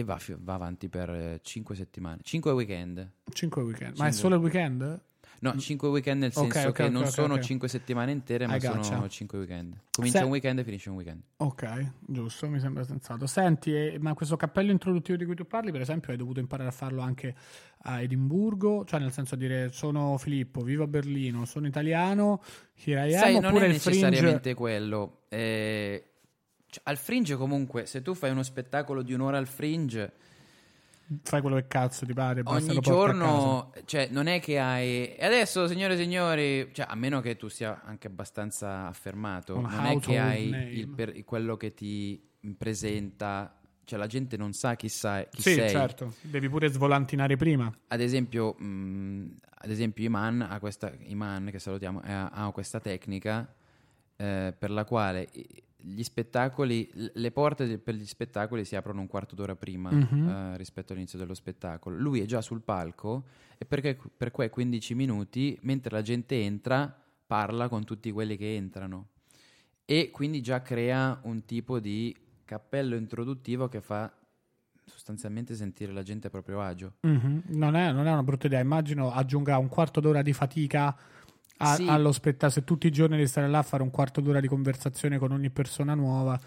va avanti per 5 settimane, 5 weekend. 5 weekend, ma è solo il weekend? No, 5 weekend nel senso sono 5 settimane intere, ma sono 5 weekend. Comincia un weekend e finisce un weekend. Ok, giusto, mi sembra sensato. Senti, ma questo cappello introduttivo di cui tu parli, per esempio, hai dovuto imparare a farlo anche a Edimburgo? Cioè nel senso dire, sono Filippo, vivo a Berlino, sono italiano, here I am. Sai, non è necessariamente Fringe... quello. Cioè, al Fringe comunque, se tu fai uno spettacolo di un'ora al Fringe... Fai quello che cazzo ti pare. Ogni giorno, cioè, non è che hai... E adesso, signore e signori, cioè, a meno che tu sia anche abbastanza affermato, non è che hai quello che ti presenta. Cioè la gente non sa chi sei. Sì, certo. Devi pure svolantinare prima. Ad esempio Iman, che salutiamo, ha questa tecnica per la quale gli spettacoli, le porte per gli spettacoli si aprono un quarto d'ora prima rispetto all'inizio dello spettacolo. Lui è già sul palco e per quei 15 minuti, mentre la gente entra, parla con tutti quelli che entrano e quindi già crea un tipo di cappello introduttivo che fa sostanzialmente sentire la gente a proprio agio. Non è una brutta idea, immagino aggiunga un quarto d'ora di fatica allo spettacolo, se tutti i giorni devi stare là a fare un quarto d'ora di conversazione con ogni persona nuova.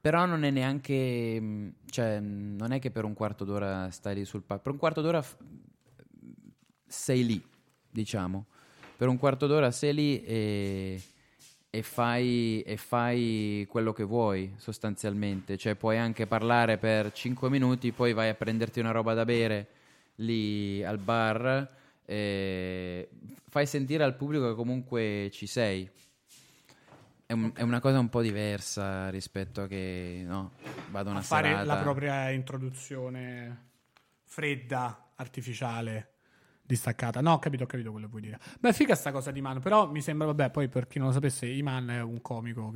Però non è neanche, cioè non è che per un quarto d'ora stai lì sul palco, per un quarto d'ora sei lì, diciamo, per un quarto d'ora sei lì e fai quello che vuoi sostanzialmente, cioè puoi anche parlare per 5 minuti, poi vai a prenderti una roba da bere lì al bar e fai sentire al pubblico che comunque ci sei. È una cosa un po' diversa rispetto a che vado a una serata fare la propria introduzione fredda, artificiale, distaccata. No, ho capito quello che vuoi dire. Beh, figa sta cosa di Iman, però mi sembra, vabbè, poi per chi non lo sapesse, Iman è un comico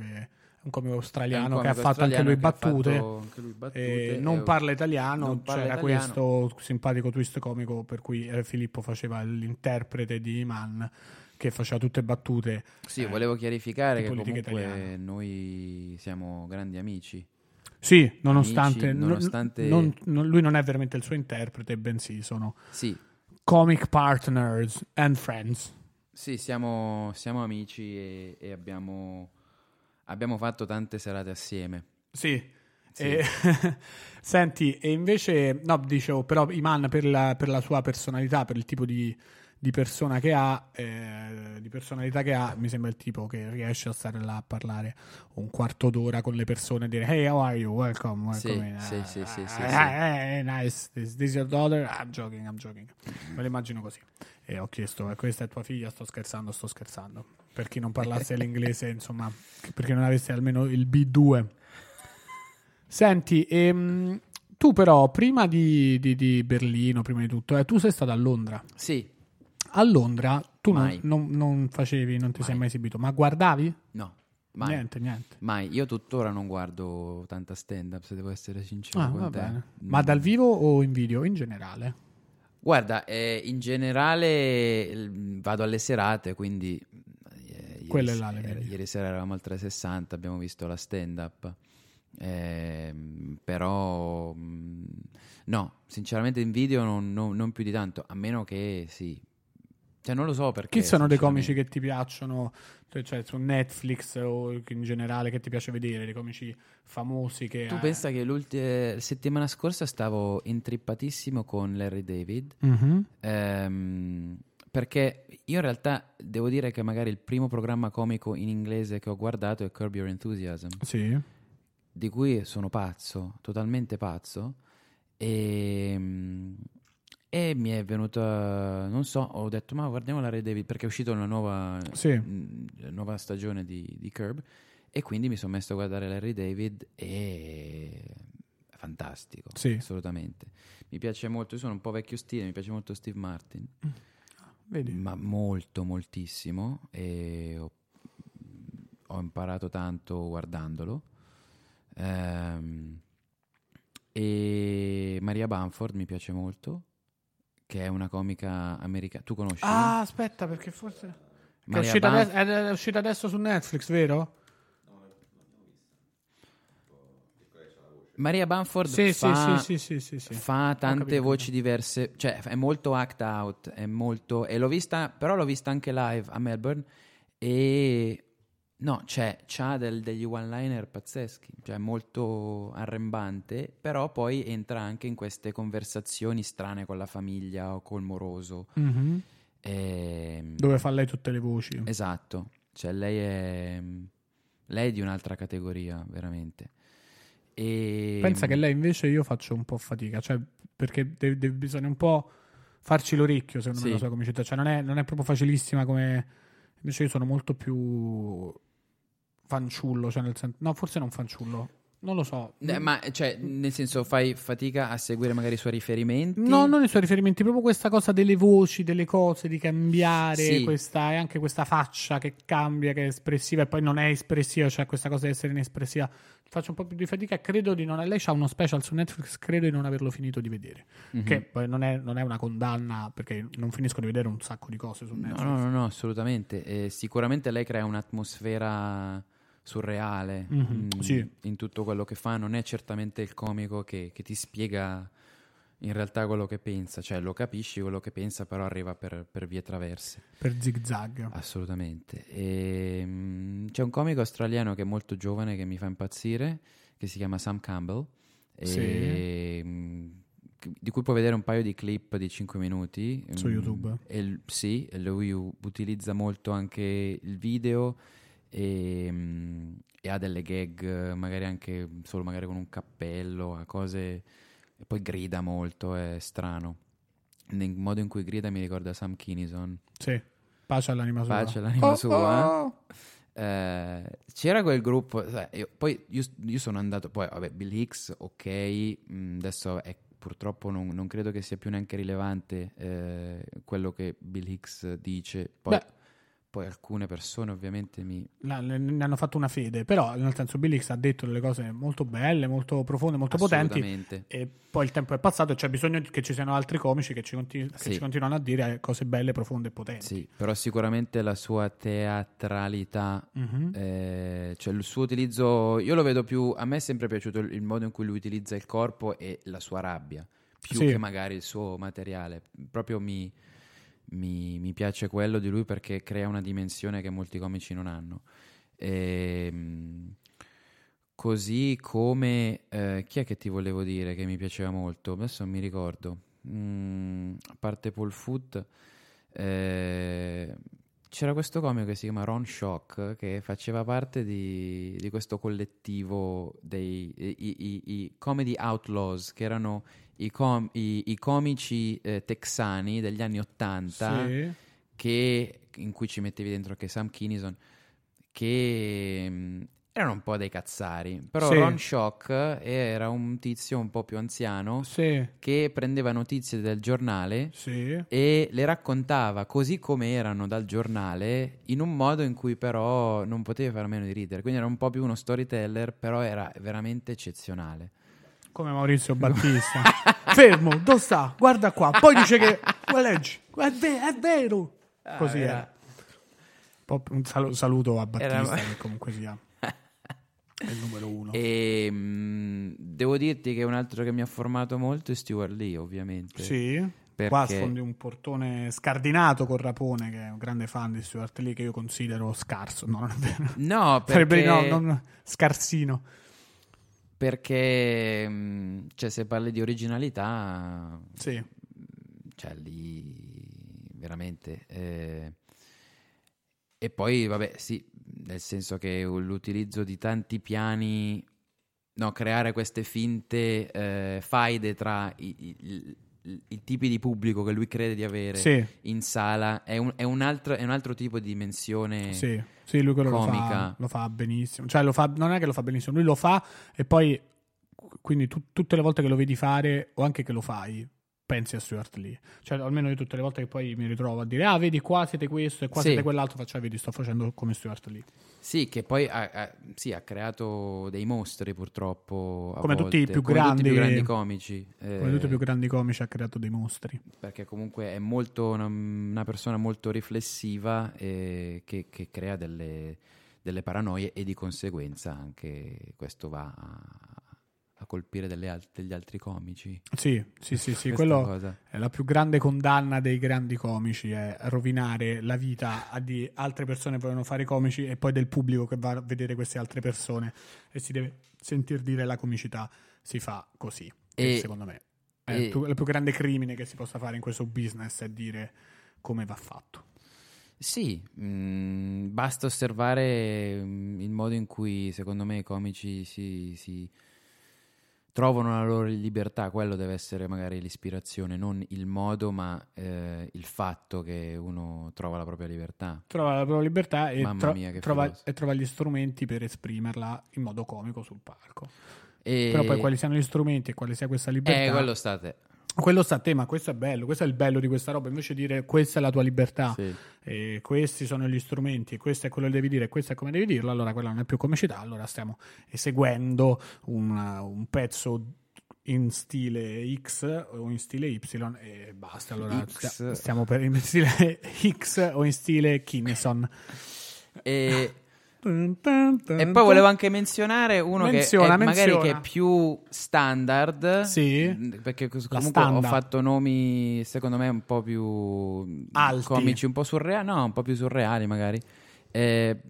australiano che ha fatto anche lui battute non parla italiano, non parla c'era italiano. Questo simpatico twist comico per cui Filippo faceva l'interprete di Iman che faceva tutte battute. Sì, volevo chiarificare che comunque italiana. Noi siamo grandi amici. Sì, nonostante lui non è veramente il suo interprete, bensì sono comic partners and friends. Sì, siamo amici e abbiamo fatto tante serate assieme. Sì. Senti, e invece, no, dicevo, però Iman per la sua personalità, per il tipo di persona che ha, di personalità che ha, mi sembra il tipo che riesce a stare là a parlare un quarto d'ora con le persone e dire hey, how are you? Welcome. Sì. Nice, this is your daughter? I'm joking. Me lo immagino così. E ho chiesto, questa è tua figlia? Sto scherzando. Per chi non parlasse l'inglese, insomma, perché non avesse almeno il B2. Senti, tu però, prima di Berlino, prima di tutto, tu sei stato a Londra. Sì. A Londra tu non facevi, non ti sei mai esibito, ma guardavi? No, mai. Niente. Mai. Io tuttora non guardo tanta stand-up, se devo essere sincero con te. Ma dal vivo o in video? In generale? Guarda, in generale vado alle serate, quindi... Ieri sera eravamo al 360, abbiamo visto la stand-up, però no, sinceramente in video non più di tanto, a meno che cioè non lo so perché. Chi sono dei comici che ti piacciono, cioè su Netflix o in generale che ti piace vedere, dei comici famosi che... Tu pensa che l'ultima settimana scorsa stavo intrippatissimo con Larry David, perché io in realtà devo dire che magari il primo programma comico in inglese che ho guardato è Curb Your Enthusiasm, di cui sono pazzo, totalmente pazzo, e mi è venuta, non so, ho detto ma guardiamo Larry David perché è uscita una nuova stagione di Curb e quindi mi sono messo a guardare Larry David e... fantastico, assolutamente. Mi piace molto, io sono un po' vecchio stile, mi piace molto Steve Martin. Vedi. Ma moltissimo e ho imparato tanto guardandolo, e Maria Bamford mi piace molto, che è una comica americana. Tu conosci? Aspetta, perché forse è uscita adesso su Netflix, vero? Maria Bamford fa tante voci diverse, cioè è molto act out, e l'ho vista anche live a Melbourne e no, c'ha degli one liner pazzeschi, cioè molto arrembante, però poi entra anche in queste conversazioni strane con la famiglia o col moroso, dove fa lei tutte le voci. Esatto, cioè lei è di un'altra categoria veramente. E... pensa che lei invece io faccio un po' fatica, cioè perché bisogna un po' farci l'orecchio secondo me la sua comicità, cioè non è proprio facilissima, come invece io sono molto più fanciullo, cioè nel senso, no, forse non fanciullo, Non lo so. Ma cioè, nel senso, fai fatica a seguire magari i suoi riferimenti? No, non i suoi riferimenti, proprio questa cosa delle voci, delle cose, di cambiare, sì, questa, e anche questa faccia che cambia, che è espressiva e poi non è espressiva, cioè questa cosa di essere inespressiva. Faccio un po' più di fatica, credo di non... Lei c'ha uno special su Netflix, credo di non averlo finito di vedere, mm-hmm, che poi non è una condanna, perché non finisco di vedere un sacco di cose su Netflix. No, assolutamente. Sicuramente lei crea un'atmosfera surreale, mm-hmm, sì, in tutto quello che fa. Non è certamente il comico che ti spiega in realtà quello che pensa, cioè lo capisci quello che pensa, però arriva per vie traverse, per zigzag, assolutamente. C'è un comico australiano che è molto giovane, che mi fa impazzire, che si chiama Sam Campbell, sì, di cui puoi vedere un paio di clip di 5 minuti su YouTube, sì, lui utilizza molto anche il video e ha delle gag magari anche solo magari con un cappello, ha cose, e poi grida molto, è strano nel modo in cui grida, mi ricorda Sam Kinison, sì, pace all'anima sua, pace all'anima sua. C'era quel gruppo, io sono andato, poi vabbè, Bill Hicks, ok, adesso è purtroppo non credo che sia più neanche rilevante quello che Bill Hicks dice, poi beh, poi alcune persone ovviamente ne hanno fatto una fede, però nel senso Bill Hicks ha detto delle cose molto belle, molto profonde, molto potenti, e poi il tempo è passato e c'è bisogno che ci siano altri comici che ci continuano a dire cose belle, profonde e potenti. Sì, però sicuramente la sua teatralità, mm-hmm, cioè il suo utilizzo, io lo vedo più, a me è sempre piaciuto il modo in cui lui utilizza il corpo e la sua rabbia, più, sì, che magari il suo materiale, proprio mi piace quello di lui, perché crea una dimensione che molti comici non hanno. Così come chi è che ti volevo dire che mi piaceva molto? Adesso non mi ricordo. A parte Paul Foot, c'era questo comico che si chiama Ron Schock, che faceva parte di questo collettivo dei i comedy outlaws, che erano i comici texani degli anni 80, sì, in cui ci mettevi dentro anche Sam Kinison, che erano un po' dei cazzari, però sì. Ron Schock era un tizio un po' più anziano, sì, che prendeva notizie del giornale, sì, e le raccontava così come erano dal giornale, in un modo in cui però non poteva fare meno di ridere, quindi era un po' più uno storyteller, però era veramente eccezionale. Come Maurizio Battista. Fermo, dove sta? Guarda qua. Poi dice che... leggi. È vero. Così era. Un saluto a Battista, che comunque sia è il numero uno. E, devo dirti che un altro che mi ha formato molto è Stewart Lee, ovviamente. Sì. Perché... Qua sfondi un portone scardinato con Rapone, che è un grande fan di Stewart Lee, che io considero scarso. No, non è vero. No, perché... scarsino. Perché cioè, se parli di originalità, sì, cioè lì veramente e poi vabbè, sì, nel senso che l'utilizzo di tanti piani, no, creare queste finte faide tra i tipi di pubblico che lui crede di avere, sì, in sala è un altro tipo di dimensione, sì, sì, lui quello comica lo fa benissimo, cioè non è che lo fa benissimo, lui lo fa, e poi quindi tutte le volte che lo vedi fare, o anche che lo fai, pensi a Stewart Lee, cioè almeno io tutte le volte che poi mi ritrovo a dire vedi qua siete questo e qua, sì, siete quell'altro, faccio vedi sto facendo come Stewart Lee, sì, che poi ha creato dei mostri purtroppo a come volte. Come tutti i più grandi comici ha creato dei mostri, perché comunque è molto una persona molto riflessiva che crea delle paranoie, e di conseguenza anche questo va a colpire degli altri comici. Sì, quello cosa è la più grande condanna dei grandi comici, è rovinare la vita di altre persone che vogliono fare comici, e poi del pubblico che va a vedere queste altre persone e si deve sentir dire la comicità si fa così, e secondo me è il più grande crimine che si possa fare in questo business, è dire come va fatto. Sì, basta osservare il modo in cui secondo me i comici si trovano la loro libertà, quello deve essere magari l'ispirazione, non il modo, ma il fatto che uno trova la propria libertà. Trova la propria libertà e, trova gli strumenti per esprimerla in modo comico sul palco. E... però poi quali siano gli strumenti e quale sia questa libertà... Quello sta a te, ma questo è bello, questo è il bello di questa roba, invece dire questa è la tua libertà, sì, e questi sono gli strumenti, e questo è quello che devi dire, e questo è come devi dirlo, allora quella non è più comicità, allora stiamo eseguendo un pezzo in stile X o in stile Y e basta, allora stiamo per in stile X o in stile Kineson. E poi volevo anche menzionare uno che è più standard, sì, perché comunque ho fatto nomi secondo me un po' più alti, comici un po' surreali, no, un po' più surreali magari, per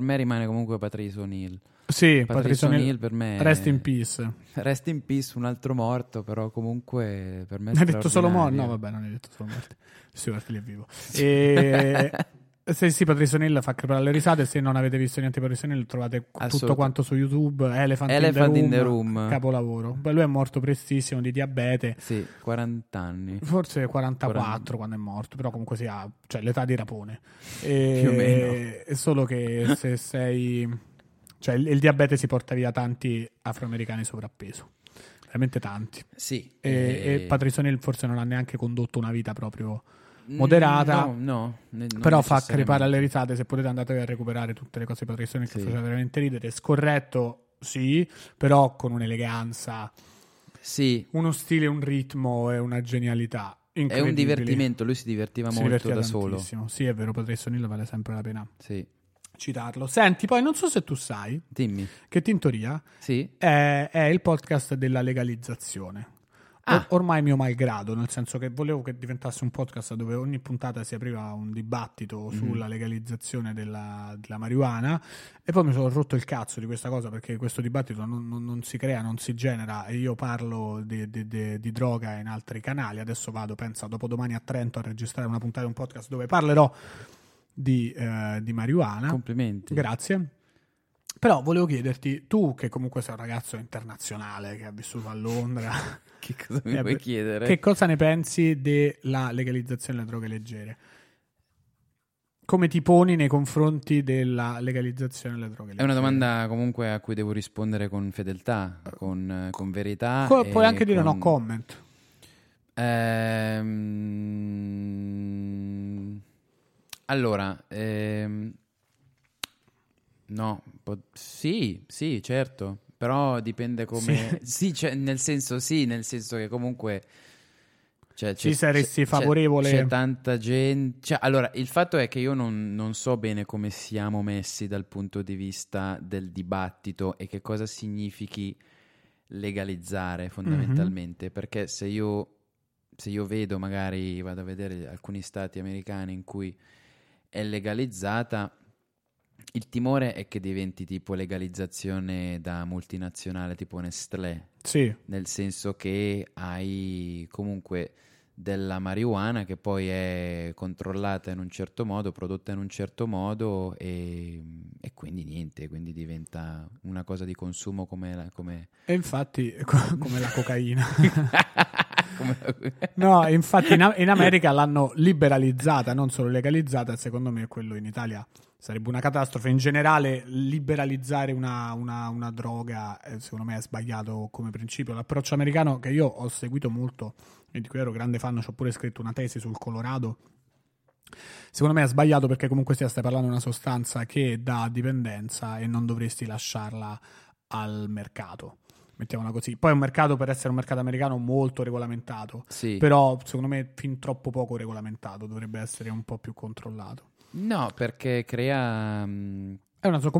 me rimane comunque Patrice O'Neill. Sì, Patrice O'Neill per me. Rest in peace. Rest in peace, un altro morto, però comunque per me è straordinario. Hai detto solo morto? No, vabbè, non hai detto solo morto. Stewart Lee è vivo. E se sì, Patrice O'Neill fa crepare le risate. Se non avete visto niente Patrice O'Neill, trovate tutto quanto su YouTube. Elephant in the Room, capolavoro. Beh, lui è morto prestissimo di diabete. Sì, 40 anni. Forse 44 quando è morto, però comunque si ha, cioè, l'età di Rapone. Più o meno. Solo che se sei... cioè il diabete si porta via tanti afroamericani sovrappeso, veramente tanti. Sì. E Patrice O'Neill forse non ha neanche condotto una vita proprio moderata, però fa crepare alle risate. Se potete andatevi a recuperare tutte le cose di Patrice O'Neill, sì, che faceva veramente ridere. Scorretto, sì, però con un'eleganza, sì, uno stile, un ritmo e una genialità. È un divertimento, lui si divertiva molto da solo. Sì, è vero, Patrice O'Neill vale sempre la pena. Sì. Citarlo. Senti, poi non so se tu sai, dimmi, che Tintoria, sì, è il podcast della legalizzazione. Ormai mio malgrado, nel senso che volevo che diventasse un podcast dove ogni puntata si apriva un dibattito sulla legalizzazione della marijuana, e poi mi sono rotto il cazzo di questa cosa, perché questo dibattito non si crea, non si genera, e io parlo di droga in altri canali. Adesso vado, pensa, dopodomani a Trento a registrare una puntata di un podcast dove parlerò di marijuana. Complimenti. Grazie. Però volevo chiederti, tu che comunque sei un ragazzo internazionale che ha vissuto a Londra, che cosa mi vuoi chiedere? Che cosa ne pensi della legalizzazione delle droghe leggere? Come ti poni nei confronti della legalizzazione delle droghe leggere? È una domanda comunque a cui devo rispondere con fedeltà, con verità. Puoi anche dire no comment. Allora, sì, certo, però dipende come... Sì, cioè, nel senso che comunque... Cioè, ci saresti favorevole? C'è tanta gente... Cioè, allora, il fatto è che io non so bene come siamo messi dal punto di vista del dibattito e che cosa significhi legalizzare fondamentalmente, perché se io vedo, magari vado a vedere alcuni stati americani in cui... è legalizzata, il timore è che diventi tipo legalizzazione da multinazionale tipo Nestlé, sì, nel senso che hai comunque della marijuana che poi è controllata in un certo modo, prodotta in un certo modo, e quindi niente, quindi diventa una cosa di consumo come... E infatti come la cocaina. No, infatti in America l'hanno liberalizzata, non solo legalizzata. Secondo me quello in Italia sarebbe una catastrofe. In generale liberalizzare una droga, secondo me è sbagliato come principio. L'approccio americano, che io ho seguito molto e di cui ero grande fan, ci ho pure scritto una tesi sul Colorado, secondo me è sbagliato, perché comunque stai parlando di una sostanza che dà dipendenza e non dovresti lasciarla al mercato, mettiamola così. Poi è un mercato, per essere un mercato americano, molto regolamentato, sì, però secondo me fin troppo poco regolamentato, dovrebbe essere un po' più controllato. No, perché crea... comunque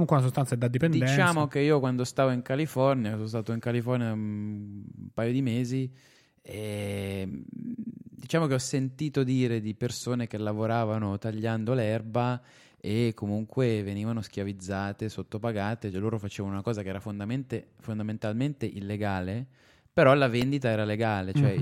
una sostanza da dipendenza. Diciamo che io quando sono stato in California un paio di mesi, e diciamo che ho sentito dire di persone che lavoravano tagliando l'erba e comunque venivano schiavizzate, sottopagate, cioè loro facevano una cosa che era fondamentalmente illegale, però la vendita era legale, cioè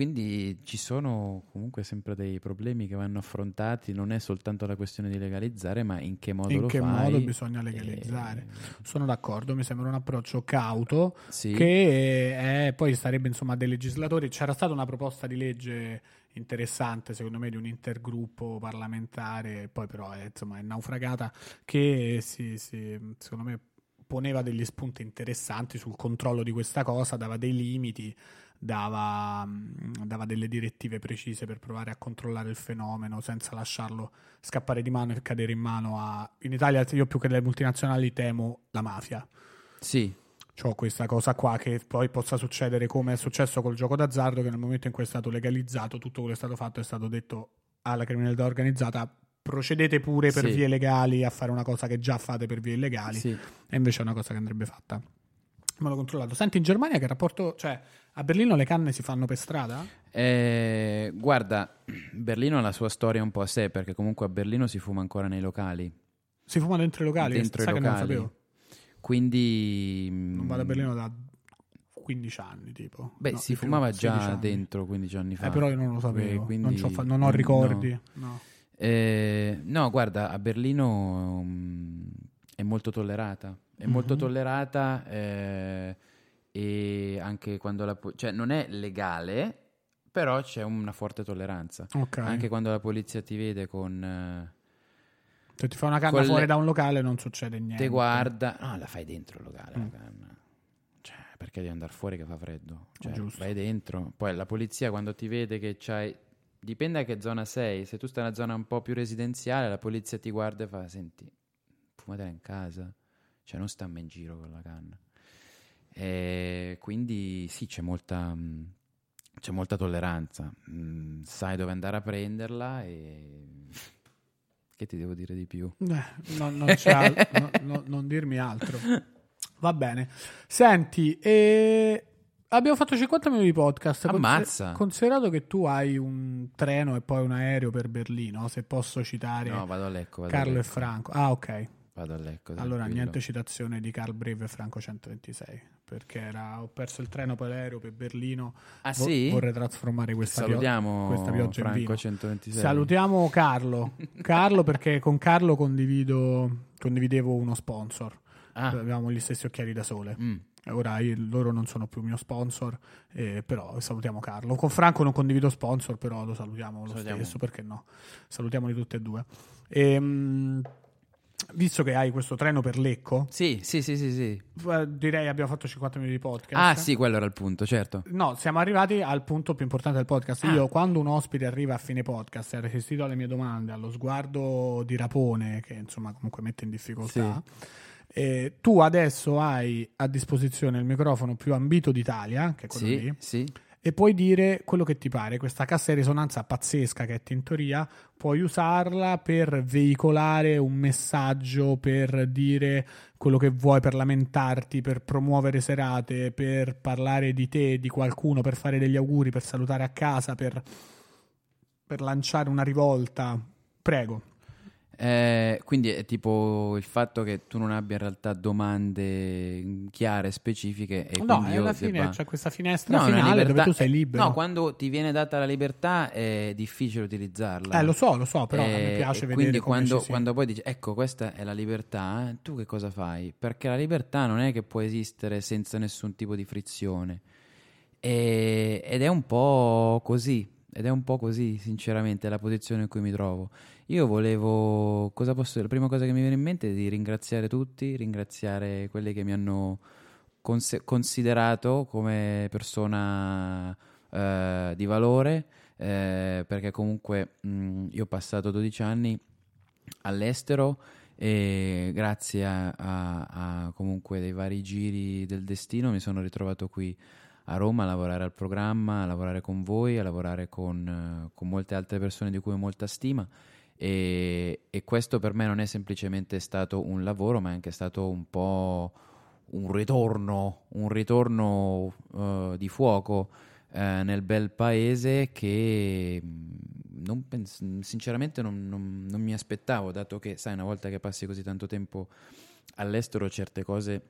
Quindi ci sono comunque sempre dei problemi che vanno affrontati, non è soltanto la questione di legalizzare, ma in che modo modo bisogna legalizzare. Sono d'accordo, mi sembra un approccio cauto, sì, che poi sarebbe insomma dei legislatori. C'era stata una proposta di legge interessante, secondo me, di un intergruppo parlamentare, poi però è naufragata, che sì, secondo me poneva degli spunti interessanti sul controllo di questa cosa, dava dei limiti, dava delle direttive precise per provare a controllare il fenomeno senza lasciarlo scappare di mano e cadere in mano a... In Italia io più che delle multinazionali temo la mafia. Sì. C'ho questa cosa qua che poi possa succedere come è successo col gioco d'azzardo, che nel momento in cui è stato legalizzato tutto quello che è stato fatto è stato detto alla criminalità organizzata: procedete pure per vie legali a fare una cosa che già fate per vie illegali, e invece è una cosa che andrebbe fatta. Ma l'ho controllato. Senti, in Germania che rapporto... Cioè, a Berlino le canne si fanno per strada? Guarda, Berlino ha la sua storia un po' a sé, perché comunque a Berlino si fuma ancora nei locali. Si fuma dentro i locali? Dentro i locali. Che non lo sapevo. Quindi... Non vado a Berlino da 15 anni, tipo. Beh, no, si fumava già dentro 15 anni fa. Però io non lo sapevo, quindi... non ho ricordi. No. No, guarda, a Berlino è molto tollerata. È molto tollerata, e anche quando cioè non è legale, però c'è una forte tolleranza. Okay. Anche quando la polizia ti vede con... Se ti fa una canna fuori da un locale non succede niente. Te guarda... No, la fai dentro il locale, la canna. Cioè, perché devi andare fuori che fa freddo? Cioè, vai dentro. Poi la polizia quando ti vede che c'hai... Dipende da che zona sei. Se tu stai in una zona un po' più residenziale, la polizia ti guarda e fa: senti, fumatela in casa. Cioè non stamma in giro con la canna. E quindi sì, c'è molta tolleranza. Sai dove andare a prenderla e... Che ti devo dire di più? Non dirmi altro. Va bene. Senti, abbiamo fatto 50 minuti di podcast. Ammazza. Considerato che tu hai un treno e poi un aereo per Berlino, se posso citare... No, vado a Lecco. Carlo e Franco. Ah, ok. Vado a Lecco. Allora, niente citazione di Carlo Brave e Franco 126, perché ho perso il treno, poi l'aereo per Berlino. Ah, sì? Vorrei trasformare questa questa pioggia Franco in vino. 126. Salutiamo Carlo. Carlo, perché con Carlo condividevo uno sponsor. Ah. Avevamo gli stessi occhiali da sole. Ora loro non sono più mio sponsor, però salutiamo Carlo. Con Franco non condivido sponsor, però lo salutiamo stesso, perché no? Salutiamoli tutti e due. Visto che hai questo treno per Lecco, sì. Direi abbiamo fatto 50 minuti di podcast. Ah sì, quello era il punto, certo. No, siamo arrivati al punto più importante del podcast. Io, quando un ospite arriva a fine podcast e ha resistito alle mie domande, allo sguardo di Rapone, che insomma comunque mette in difficoltà, tu adesso hai a disposizione il microfono più ambito d'Italia, che è quello lì. Sì. E puoi dire quello che ti pare. Questa cassa di risonanza pazzesca che è Tintoria, puoi usarla per veicolare un messaggio, per dire quello che vuoi, per lamentarti, per promuovere serate, per parlare di te, di qualcuno, per fare degli auguri, per salutare a casa, per lanciare una rivolta. Prego. Quindi è tipo il fatto che tu non abbia in realtà domande chiare, specifiche, e no, quindi alla fine c'è questa finestra finale libertà, dove tu sei libero. No, quando ti viene data la libertà è difficile utilizzarla. Lo so, però a me piace vedere. Quindi quando poi dici ecco, questa è la libertà, tu che cosa fai? Perché la libertà non è che può esistere senza nessun tipo di frizione, ed è un po' così. Ed è un po' così, sinceramente, la posizione in cui mi trovo. Io volevo... La prima cosa che mi viene in mente è di ringraziare tutti, ringraziare quelli che mi hanno considerato come persona di valore, perché comunque io ho passato 12 anni all'estero, e grazie a comunque dei vari giri del destino mi sono ritrovato qui a Roma, a lavorare al programma, a lavorare con voi, a lavorare con molte altre persone di cui ho molta stima, e questo per me non è semplicemente stato un lavoro, ma è anche stato un po' un ritorno di fuoco nel bel paese, che sinceramente non mi aspettavo, dato che, sai, una volta che passi così tanto tempo all'estero certe cose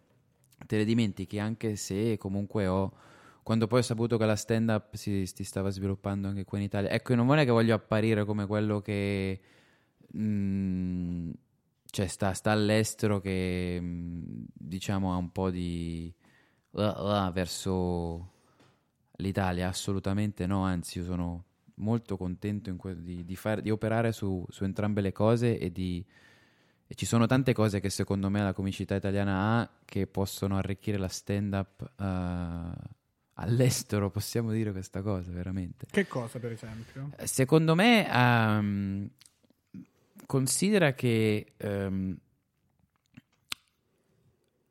te le dimentichi, anche se comunque ho Quando poi ho saputo che la stand-up si stava sviluppando anche qui in Italia. Ecco, non è che voglio apparire come quello che cioè sta all'estero, che diciamo ha un po' di verso l'Italia. Assolutamente no, anzi, io sono molto contento di operare su entrambe le cose e ci sono tante cose che secondo me la comicità italiana ha, che possono arricchire la stand-up all'estero, possiamo dire questa cosa, veramente. Che cosa, per esempio? Secondo me, considera che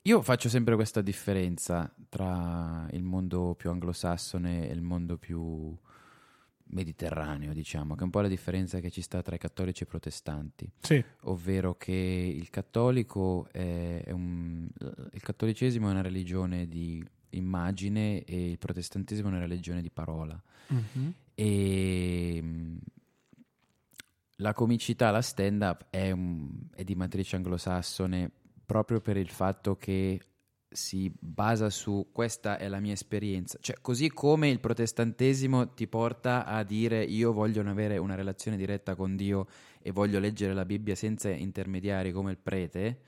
io faccio sempre questa differenza tra il mondo più anglosassone e il mondo più mediterraneo, diciamo, che è un po' la differenza che ci sta tra i cattolici e i protestanti. Sì. Ovvero che il cattolico il cattolicesimo è una religione di immagine e il protestantesimo è una religione di parola. Mm-hmm. E la comicità, la stand-up è di matrice anglosassone, proprio per il fatto che si basa su questa è la mia esperienza, cioè così come il protestantesimo ti porta a dire io voglio avere una relazione diretta con Dio e voglio leggere la Bibbia senza intermediari come il prete.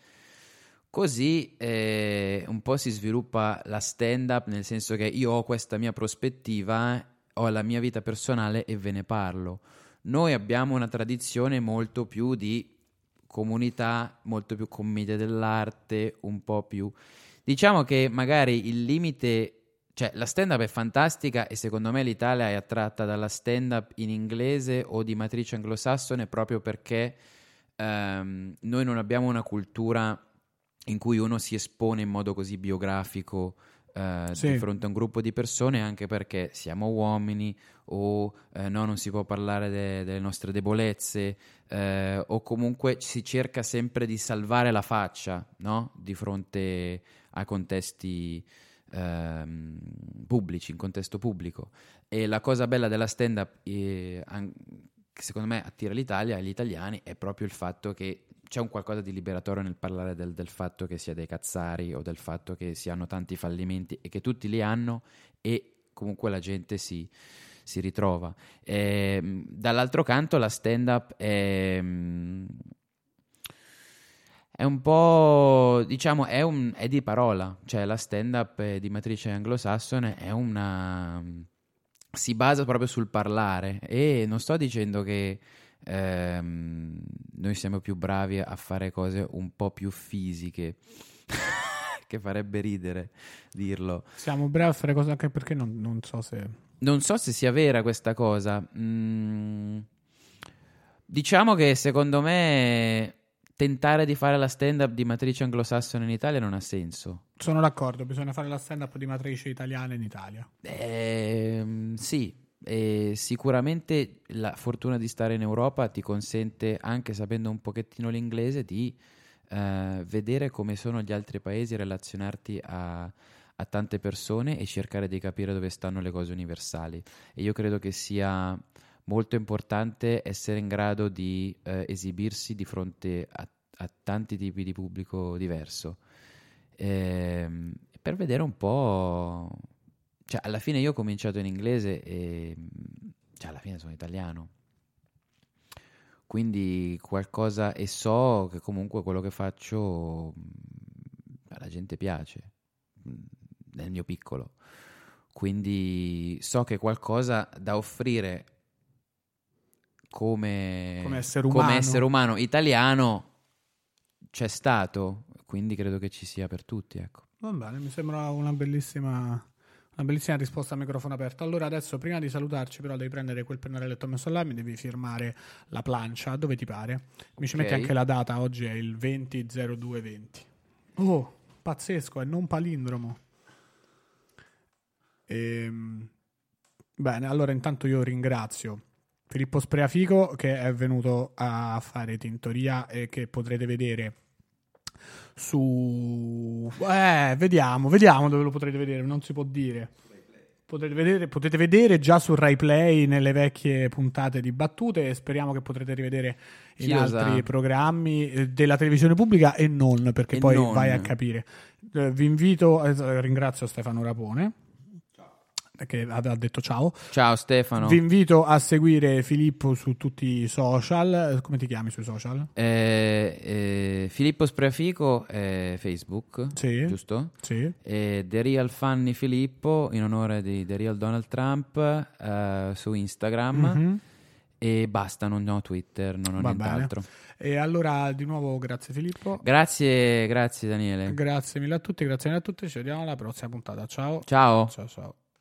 Così un po' si sviluppa la stand-up, nel senso che io ho questa mia prospettiva, ho la mia vita personale e ve ne parlo. Noi abbiamo una tradizione molto più di comunità, molto più commedia dell'arte, un po' più... Diciamo che magari il limite... Cioè, la stand-up è fantastica e secondo me l'Italia è attratta dalla stand-up in inglese o di matrice anglosassone proprio perché noi non abbiamo una cultura... in cui uno si espone in modo così biografico di fronte a un gruppo di persone, anche perché siamo uomini o non si può parlare delle nostre debolezze o comunque si cerca sempre di salvare la faccia, no? Di fronte a contesti pubblici, in contesto pubblico. E la cosa bella della stand-up che secondo me attira l'Italia e gli italiani è proprio il fatto che c'è un qualcosa di liberatorio nel parlare del fatto che si è dei cazzari o del fatto che si hanno tanti fallimenti e che tutti li hanno e comunque la gente si ritrova. Dall'altro canto la stand-up è un po', diciamo, è di parola, cioè la stand-up di matrice anglosassone si basa proprio sul parlare e non sto dicendo che noi siamo più bravi a fare cose un po' più fisiche che farebbe ridere dirlo. Siamo bravi a fare cose anche perché non so se sia vera questa cosa. Diciamo che secondo me tentare di fare la stand-up di matrice anglosassone in Italia non ha senso. Sono d'accordo, bisogna fare la stand-up di matrice italiana in Italia. Sì. E sicuramente la fortuna di stare in Europa ti consente, anche sapendo un pochettino l'inglese, di vedere come sono gli altri paesi, relazionarti a tante persone e cercare di capire dove stanno le cose universali. E io credo che sia molto importante essere in grado di esibirsi di fronte a tanti tipi di pubblico diverso, per vedere un po'... Cioè, alla fine io ho cominciato in inglese e alla fine sono italiano. Quindi qualcosa, e so che comunque quello che faccio alla gente piace, nel mio piccolo. Quindi so che qualcosa da offrire come essere umano italiano c'è stato, quindi credo che ci sia per tutti, ecco. Va bene, mi sembra una bellissima risposta a microfono aperto. Allora adesso, prima di salutarci, però devi prendere quel pennarelletto messo là, mi devi firmare la plancia dove ti pare. Mi ci metti anche la data, oggi è il 20/02/20. Oh, pazzesco, è non palindromo. Bene, allora intanto io ringrazio Filippo Spreafico che è venuto a fare Tintoria e che potrete vedere su vediamo dove lo potrete vedere, non si può dire. Potete vedere già su Rai Play nelle vecchie puntate di Battute e speriamo che potrete rivedere in altri programmi della televisione pubblica e non, perché poi vai a capire. Vi invito, ringrazio Stefano Rapone. Ciao. che ha detto ciao. Ciao Stefano. Vi invito a seguire Filippo su tutti i social. Come ti chiami sui social? Filippo Spreafico Facebook, sì, giusto? Sì. The Real Fanny Filippo, in onore di The Real Donald Trump, su Instagram. Mm-hmm. E basta, non ho Twitter, non ho nient'altro. E allora di nuovo grazie Filippo. Grazie Daniele. Grazie mille a tutti, grazie mille a tutti. Ci vediamo alla prossima puntata. Ciao. Ciao.